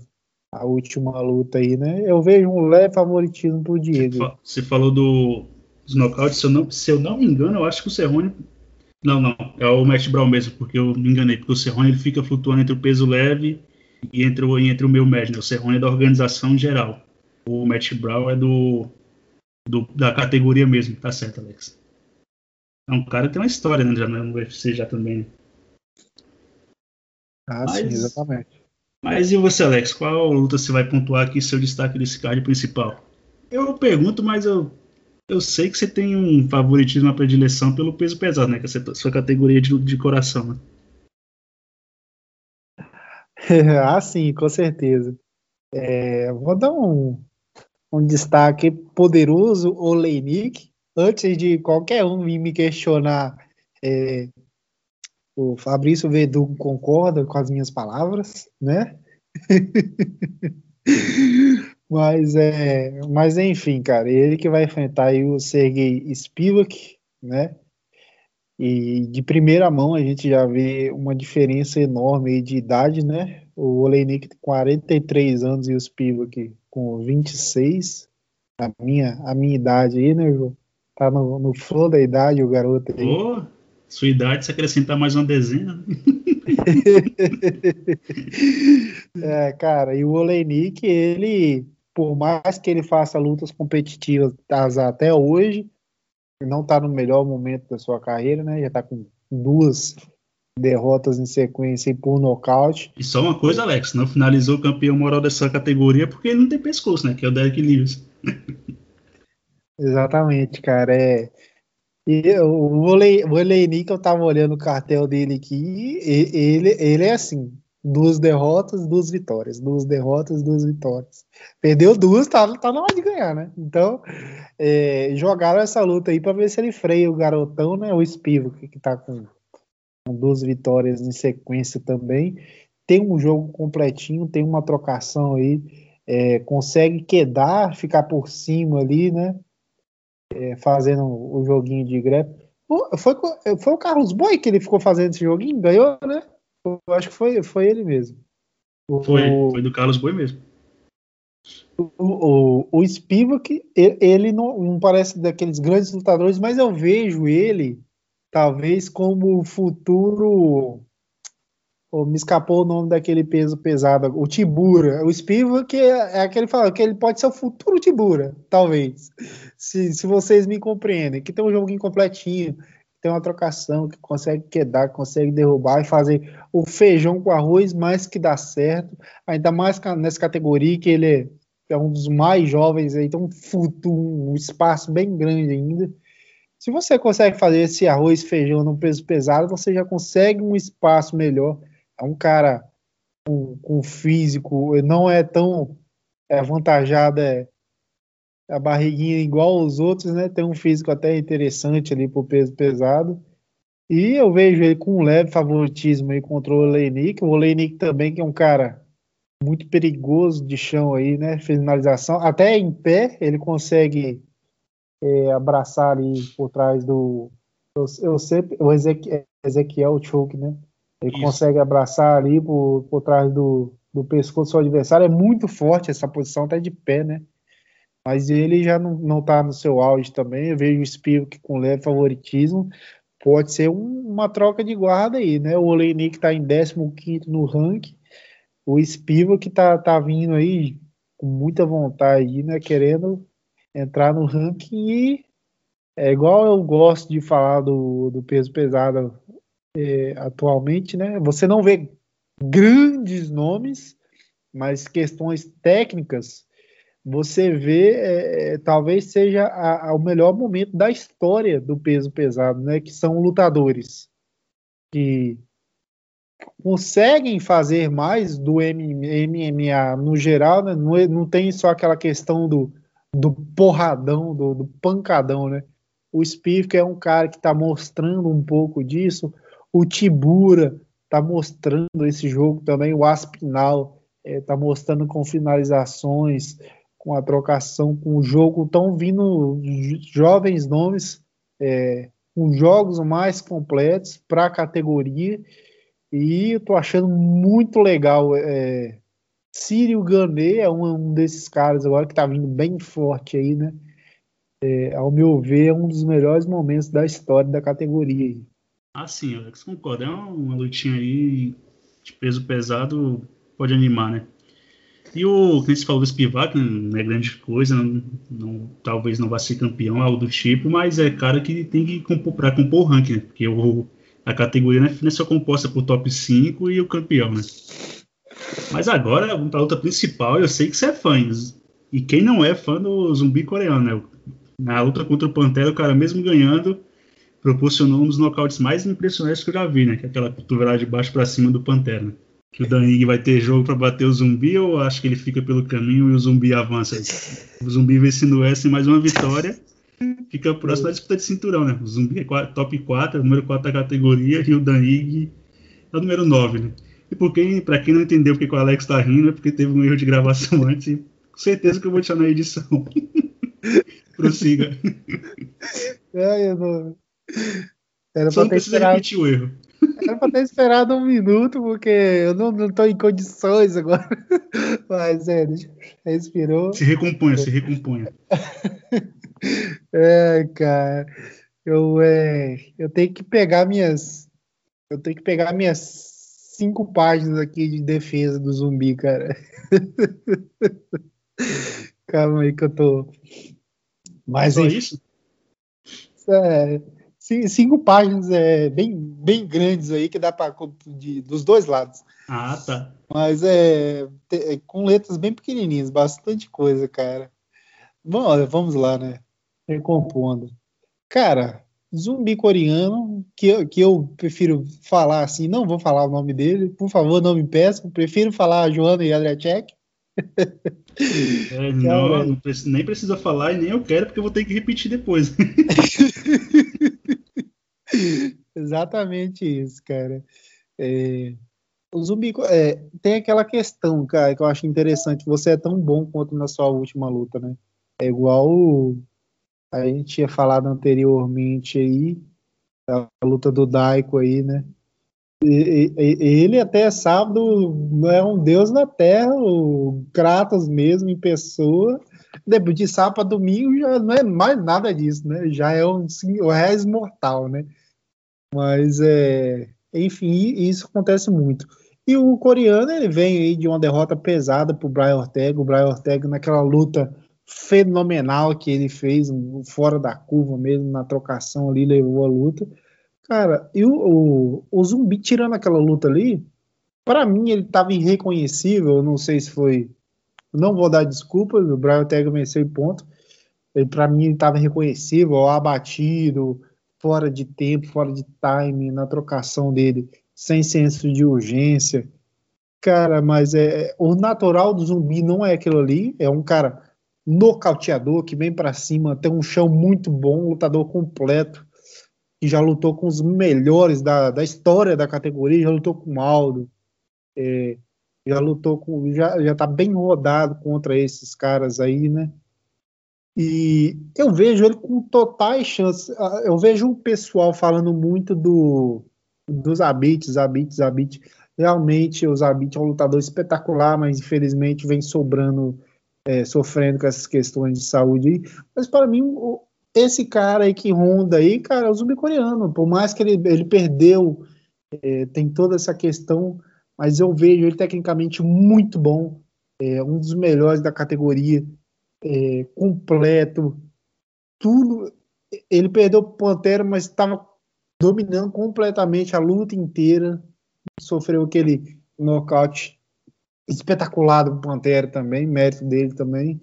a última luta aí, né? Eu vejo um leve favoritismo pro Diego. Você falou do, dos nocautes, se eu, não, se eu não me engano, eu acho que o Cerrone... Não, não, é o Matt Brown mesmo, porque eu me enganei, porque o Cerrone ele fica flutuando entre o peso leve e entre o, entre o meio médio, né? O Cerrone é da organização geral, o Matt Brown é do, do, da categoria mesmo, tá certo, Alex? É um cara que tem uma história, né? Já no U F C já também. Ah, mas, sim, exatamente. Mas e você, Alex? Qual luta você vai pontuar aqui, seu destaque desse card principal? Eu pergunto, mas eu, eu sei que você tem um favoritismo, uma predileção pelo peso pesado, né? Que é a sua categoria de, de coração, né? Ah, sim, com certeza. É, vou dar um, um destaque poderoso, Oleinik. Antes de qualquer um vir me questionar, é, o Fabrício Verdugo concorda com as minhas palavras, né? mas, é, mas, enfim, cara, ele que vai enfrentar aí o Sergei Spivak, né? E de primeira mão a gente já vê uma diferença enorme aí de idade, né? O Oleinik tem quarenta e três anos e o Spivak com vinte e seis, a minha, a minha idade aí, né, João? Tá no, no flor da idade o garoto aí. Oh, sua idade, se acrescentar mais uma dezena. É, cara, e o Oleinik, ele, por mais que ele faça lutas competitivas até hoje, não tá no melhor momento da sua carreira, né? Já tá com duas derrotas em sequência e por nocaute. E só uma coisa, Alex, não finalizou o campeão moral dessa categoria porque ele não tem pescoço, né? Que é o Derek Lewis. Exatamente, cara. É... E o Oleinik, eu tava olhando o cartel dele aqui, e ele, ele é assim: duas derrotas, duas vitórias. Duas derrotas, duas vitórias. Perdeu duas, tá, tá na hora de ganhar, né? Então, é, jogaram essa luta aí pra ver se ele freia o garotão, né? O Espivo, que, que tá com, com duas vitórias em sequência também. Tem um jogo completinho, tem uma trocação aí, é, consegue quedar, ficar por cima ali, né? Fazendo o joguinho de grepe. Foi, foi o Carlos Boi que ele ficou fazendo esse joguinho? Ganhou, né? Eu acho que foi, foi ele mesmo. O, foi, foi do Carlos Boi mesmo. O, o, o Spivak, ele não, não parece daqueles grandes lutadores, mas eu vejo ele, talvez, como o futuro... Oh, me escapou o nome daquele peso pesado, o Tibura. O Spivak é, é aquele que fala que ele pode ser o futuro Tibura, talvez, se, se vocês me compreendem, que tem um joguinho completinho, que tem uma trocação, que consegue quedar, consegue derrubar e fazer o feijão com arroz, mas que dá certo, ainda mais nessa categoria que ele é um dos mais jovens, aí tem um futuro, um espaço bem grande ainda. Se você consegue fazer esse arroz, feijão no peso pesado, você já consegue um espaço melhor. É um cara com, com físico, não é tão avantajado, é, a barriguinha igual aos outros, né? Tem um físico até interessante ali pro peso pesado. E eu vejo ele com um leve favoritismo aí contra o Oleinik. O Oleinik também, que é um cara muito perigoso de chão aí, né? Finalização. Até em pé ele consegue é, abraçar ali por trás do... Eu, eu sempre, o Ezequiel, Ezequiel Choke, né? Ele Isso. consegue abraçar ali por, por trás do, do pescoço do seu adversário. É muito forte essa posição, até de pé, né? Mas ele já não, não tá no seu auge também. Eu vejo o Spivak com leve favoritismo. Pode ser um, uma troca de guarda aí, né? O Oleinik tá em décimo quinto no ranking. O Spivak que tá, tá vindo aí com muita vontade, né? Querendo entrar no ranking. E é igual eu gosto de falar do, do peso pesado... É, atualmente, né? Você não vê grandes nomes, mas questões técnicas você vê, é, talvez seja a, a, o melhor momento da história do peso pesado, né? Que são lutadores que conseguem fazer mais do M M A no geral, né? Não, não tem só aquela questão do, do porradão, do, do pancadão, né? O Spivak é um cara que está mostrando um pouco disso. O Tibura está mostrando esse jogo também, o Aspinal está é, mostrando com finalizações, com a trocação, com o jogo. Estão vindo jovens nomes é, com jogos mais completos para a categoria. E eu estou achando muito legal. É, Círio Gane é um, um desses caras agora que está vindo bem forte aí, né? É, ao meu ver, é um dos melhores momentos da história da categoria aí. Ah, sim, Alex, concordo. É uma, uma lutinha aí de peso pesado, pode animar, né? E o que você falou do Spivak, não é grande coisa, não, não, talvez não vá ser campeão, algo do tipo, mas é cara que tem que compor, pra compor o ranking, né? Porque o, a categoria não é só composta por top cinco e o campeão, né? Mas agora, vamos pra luta principal, eu sei que você é fã, e quem não é fã do zumbi coreano, né? Na luta contra o Pantera, o cara mesmo ganhando... proporcionou um dos nocautes mais impressionantes que eu já vi, né? Que é aquela cotovelada de baixo pra cima do Pantera. Que o Danig vai ter jogo pra bater o zumbi, ou acho que ele fica pelo caminho e o zumbi avança? O zumbi vencendo essa em mais uma vitória, fica próximo da disputa de cinturão, né? O zumbi é top quatro, é o número quatro da categoria, e o Danig é o número nove, né? E por quem, pra quem não entendeu porque o Alex tá rindo, é porque teve um erro de gravação antes, e com certeza que eu vou deixar na edição. Prossiga. Ai, eu não... Era pra, ter esperado... o erro. Era pra ter esperado um minuto, porque eu não, não tô em condições agora. Mas é, respirou. Se recompunha, se recompunha. É, cara. Eu, é, eu tenho que pegar minhas. Eu tenho que pegar minhas cinco páginas aqui de defesa do zumbi, cara. Calma aí que eu tô. Mas é isso? É. cinco páginas é, bem, bem grandes aí, que dá para dos dois lados. Ah, tá. Mas é, é com letras bem pequenininhas, bastante coisa, cara. Bom, vamos lá, né? Recompondo. Cara, zumbi coreano, que eu, que eu prefiro falar assim, não vou falar o nome dele, por favor, não me peçam, prefiro falar João e André Arlovski. É, não, não precisa, nem precisa falar e nem eu quero, porque eu vou ter que repetir depois. Exatamente isso, cara. É, o zumbi é, tem aquela questão, cara, que eu acho interessante. Você é tão bom quanto na sua última luta, né? É igual o, a gente tinha falado anteriormente aí, a luta do Daiko aí, né? E, e, ele até sábado é um deus na terra, o Kratos mesmo em pessoa. Depois de sábado para domingo já não é mais nada disso, né? Já é um réis mortal, né? Mas, é, enfim, isso acontece muito. E o coreano, ele vem aí de uma derrota pesada pro Brian Ortega. O Brian Ortega naquela luta fenomenal que ele fez, fora da curva mesmo, na trocação ali, levou a luta. Cara, e o, o, o zumbi, tirando aquela luta ali, pra mim ele tava irreconhecível. Não sei se foi. Não vou dar desculpas, o Brian Ortega venceu e ponto. Ele, pra mim ele tava irreconhecível, abatido, fora de tempo, fora de time, na trocação dele, sem senso de urgência. Cara, mas é, o natural do zumbi não é aquilo ali. É um cara nocauteador que vem pra cima, tem um chão muito bom, lutador completo, que já lutou com os melhores da, da história da categoria, já lutou com o Aldo, é, já lutou com, já, já tá bem rodado contra esses caras aí, né? E eu vejo ele com totais chances. Eu vejo o pessoal falando muito do, dos Zabit, Zabit, Zabit. Realmente o Zabit é um lutador espetacular, mas infelizmente vem sobrando, é, sofrendo com essas questões de saúde aí. Mas para mim, o, esse cara aí que ronda aí, cara, é o zumbi coreano. Por mais que ele, ele perdeu, é, tem toda essa questão, mas eu vejo ele tecnicamente muito bom, é, um dos melhores da categoria, é, completo, tudo. Ele perdeu pro Pantera, mas estava dominando completamente a luta inteira, sofreu aquele nocaute espetacular do Pantera também, mérito dele também.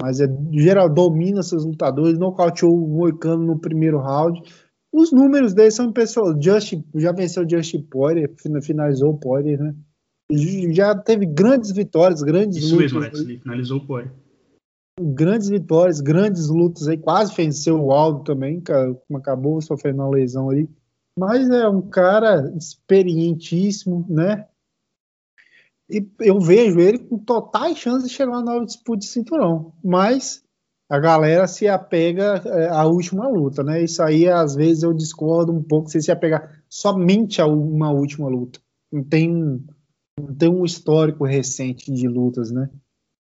Mas é, geral domina seus lutadores, nocauteou o Moicano no primeiro round. Os números dele são pessoal. Justin, já venceu o Justin Poirier, finalizou o Poirier, né? Já teve grandes vitórias, grandes Isso lutas. Isso mesmo, Alex, finalizou o Poirier. Grandes vitórias, grandes lutas aí, quase venceu o Aldo também, como acabou sofrendo uma lesão aí. Mas é um cara experientíssimo, né? E eu vejo ele com totais chances de chegar na disputa de cinturão. Mas a galera se apega à última luta, né? Isso aí, às vezes, eu discordo um pouco. Se se apegar somente a uma última luta. Não tem, não tem um histórico recente de lutas, né?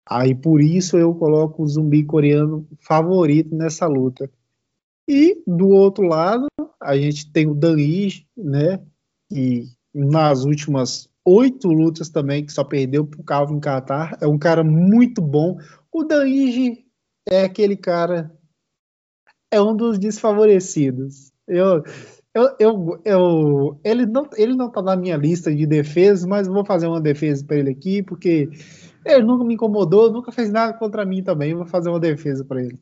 Aí, por isso, eu coloco o zumbi coreano favorito nessa luta. E, do outro lado, a gente tem o Dan Ige, né? E nas últimas oito lutas também, que só perdeu pro Calvin Kattar, é um cara muito bom. O Dan Ige é aquele cara, é um dos desfavorecidos. Eu, eu, eu, eu, ele, não, ele não tá na minha lista de defesas, mas vou fazer uma defesa para ele aqui, porque ele nunca me incomodou, nunca fez nada contra mim também, vou fazer uma defesa para ele.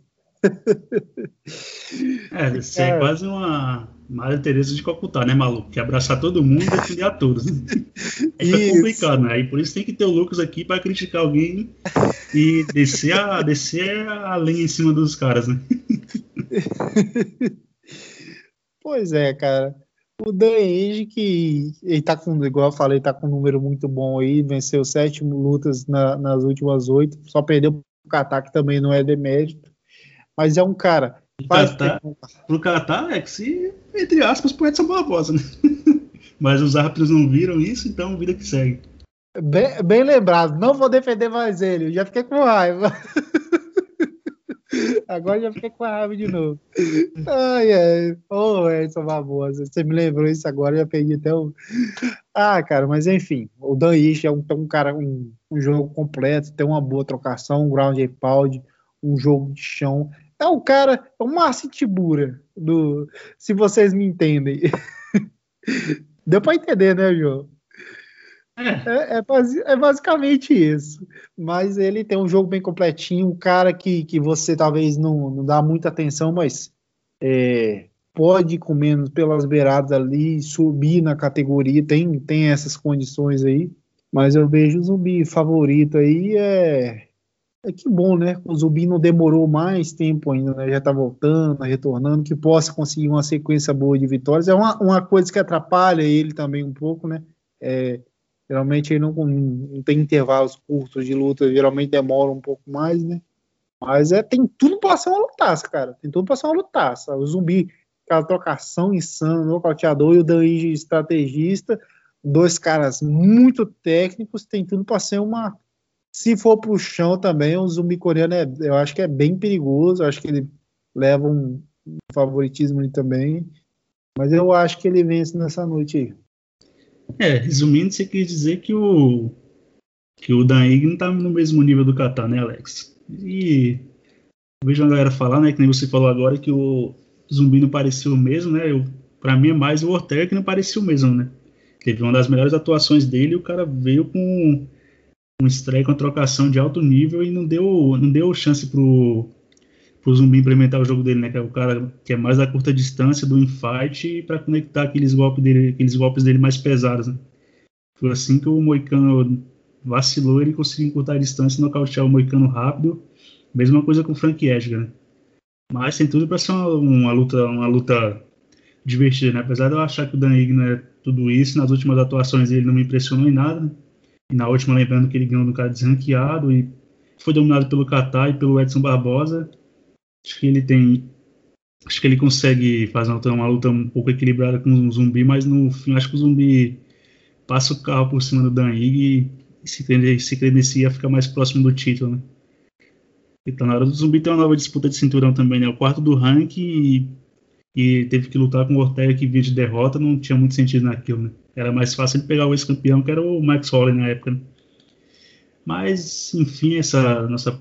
É, isso é quase uma Maria Tereza de Calcutá, né, maluco? Que abraçar todo mundo e defender a todos. É isso. Complicado, né? E por isso tem que ter o Lucas aqui para criticar alguém e descer a, descer a lenha em cima dos caras, né? Pois é, cara. O Dan Ige, que ele tá com, igual eu falei, tá com um número muito bom aí, venceu sete lutas na, nas últimas oito, só perdeu o Kattar, que também não é demérito. Mas é um cara. Kattar, pro Kattar, Alex, e, entre aspas, pro Edson Barbosa, né? Mas os árbitros não viram isso, então vida que segue. Bem, bem lembrado, não vou defender mais ele, eu já fiquei com raiva. Agora já fiquei com raiva de novo. Ai, ai. Ô, Edson Barbosa, você me lembrou isso agora, eu já perdi até o. Ah, cara, mas enfim, o Dan Ige é um, um cara, um, um jogo completo, tem uma boa trocação, um ground and pound, um jogo de chão. É o cara, é o Márcio Tibura, do, se vocês me entendem. Deu pra entender, né, João? É, é, é basicamente isso. Mas ele tem um jogo bem completinho, um cara que, que você talvez não, não dá muita atenção, mas é, pode ir comendo pelas beiradas ali, subir na categoria, tem, tem essas condições aí. Mas eu vejo o Zumbi favorito aí, é... é que bom, né? O Zumbi não demorou mais tempo ainda, né? Já tá voltando, retornando, que possa conseguir uma sequência boa de vitórias. É uma, uma coisa que atrapalha ele também um pouco, né? É... Geralmente ele não, não tem intervalos curtos de luta, geralmente demora um pouco mais, né? Mas é, tem tudo pra ser uma lutaça, cara. Tem tudo pra ser uma lutaça. O Zumbi, aquela trocação insana, nocauteador, e o Danji estrategista, dois caras muito técnicos, tem tudo pra ser uma... Se for pro chão também, o Zumbi coreano, é, eu acho que é bem perigoso, eu acho que ele leva um favoritismo ali também, mas eu acho que ele vence nessa noite aí. É, resumindo, você quer dizer que o que o Daig não tá no mesmo nível do Qatar, né, Alex? E eu vejo uma galera falar, né, que nem você falou agora, que o Zumbi não pareceu o mesmo, né? Eu, pra mim é mais o Ortega que não pareceu o mesmo, né? Teve uma das melhores atuações dele e o cara veio com um strike, uma trocação de alto nível e não deu, não deu chance pro, pro Zumbi implementar o jogo dele, né? Que é o cara que é mais da curta distância do infight para conectar aqueles golpes dele, aqueles golpes dele mais pesados, né? Foi assim que o Moicano vacilou, ele conseguiu encurtar a distância e nocautear o Moicano rápido. Mesma coisa com o Frank Edgar, né? Mas tem tudo para ser uma, uma, luta, uma luta divertida, né? Apesar de eu achar que o Dan Igna é tudo isso, nas últimas atuações ele não me impressionou em nada, né? E na última, lembrando que ele ganhou no cara desranqueado e foi dominado pelo Qatar e pelo Edson Barbosa. Acho que ele tem. Acho que ele consegue fazer uma luta um pouco equilibrada com o Zumbi, mas no fim acho que o Zumbi passa o carro por cima do Dan Higg e se, se credencia a ficar mais próximo do título, né? Então na hora do Zumbi tem uma nova disputa de cinturão também, né? O quarto do ranking e, e teve que lutar com o Ortega que vinha de derrota, não tinha muito sentido naquilo, né? Era mais fácil ele pegar o ex-campeão, que era o Max Holloway na época. Né? Mas, enfim, essa nossa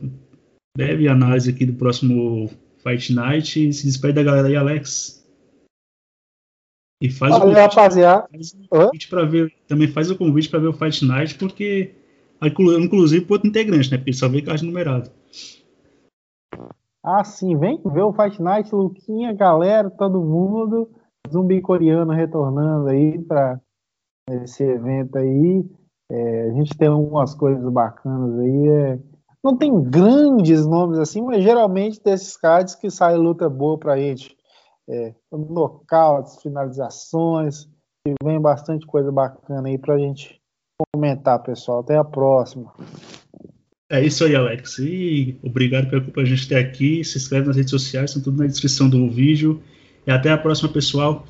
breve análise aqui do próximo Fight Night. Se despede da galera aí, Alex. E faz Valeu, o convite, rapaziada. Faz o convite pra ver, também faz o convite para ver o Fight Night, porque, inclusive, pro outro integrante, né? Porque ele só vê card numerado. Ah, sim. Vem ver o Fight Night, Luquinha, galera, todo mundo. Zumbi coreano retornando aí para esse evento aí, é, a gente tem algumas coisas bacanas aí, é, não tem grandes nomes assim, mas geralmente desses cards que sai luta boa pra gente, é, knockouts, finalizações, e vem bastante coisa bacana aí pra gente comentar, pessoal, até a próxima. É isso aí, Alex, e obrigado pela culpa a gente ter aqui, se inscreve nas redes sociais, estão tudo na descrição do vídeo, e até a próxima, pessoal.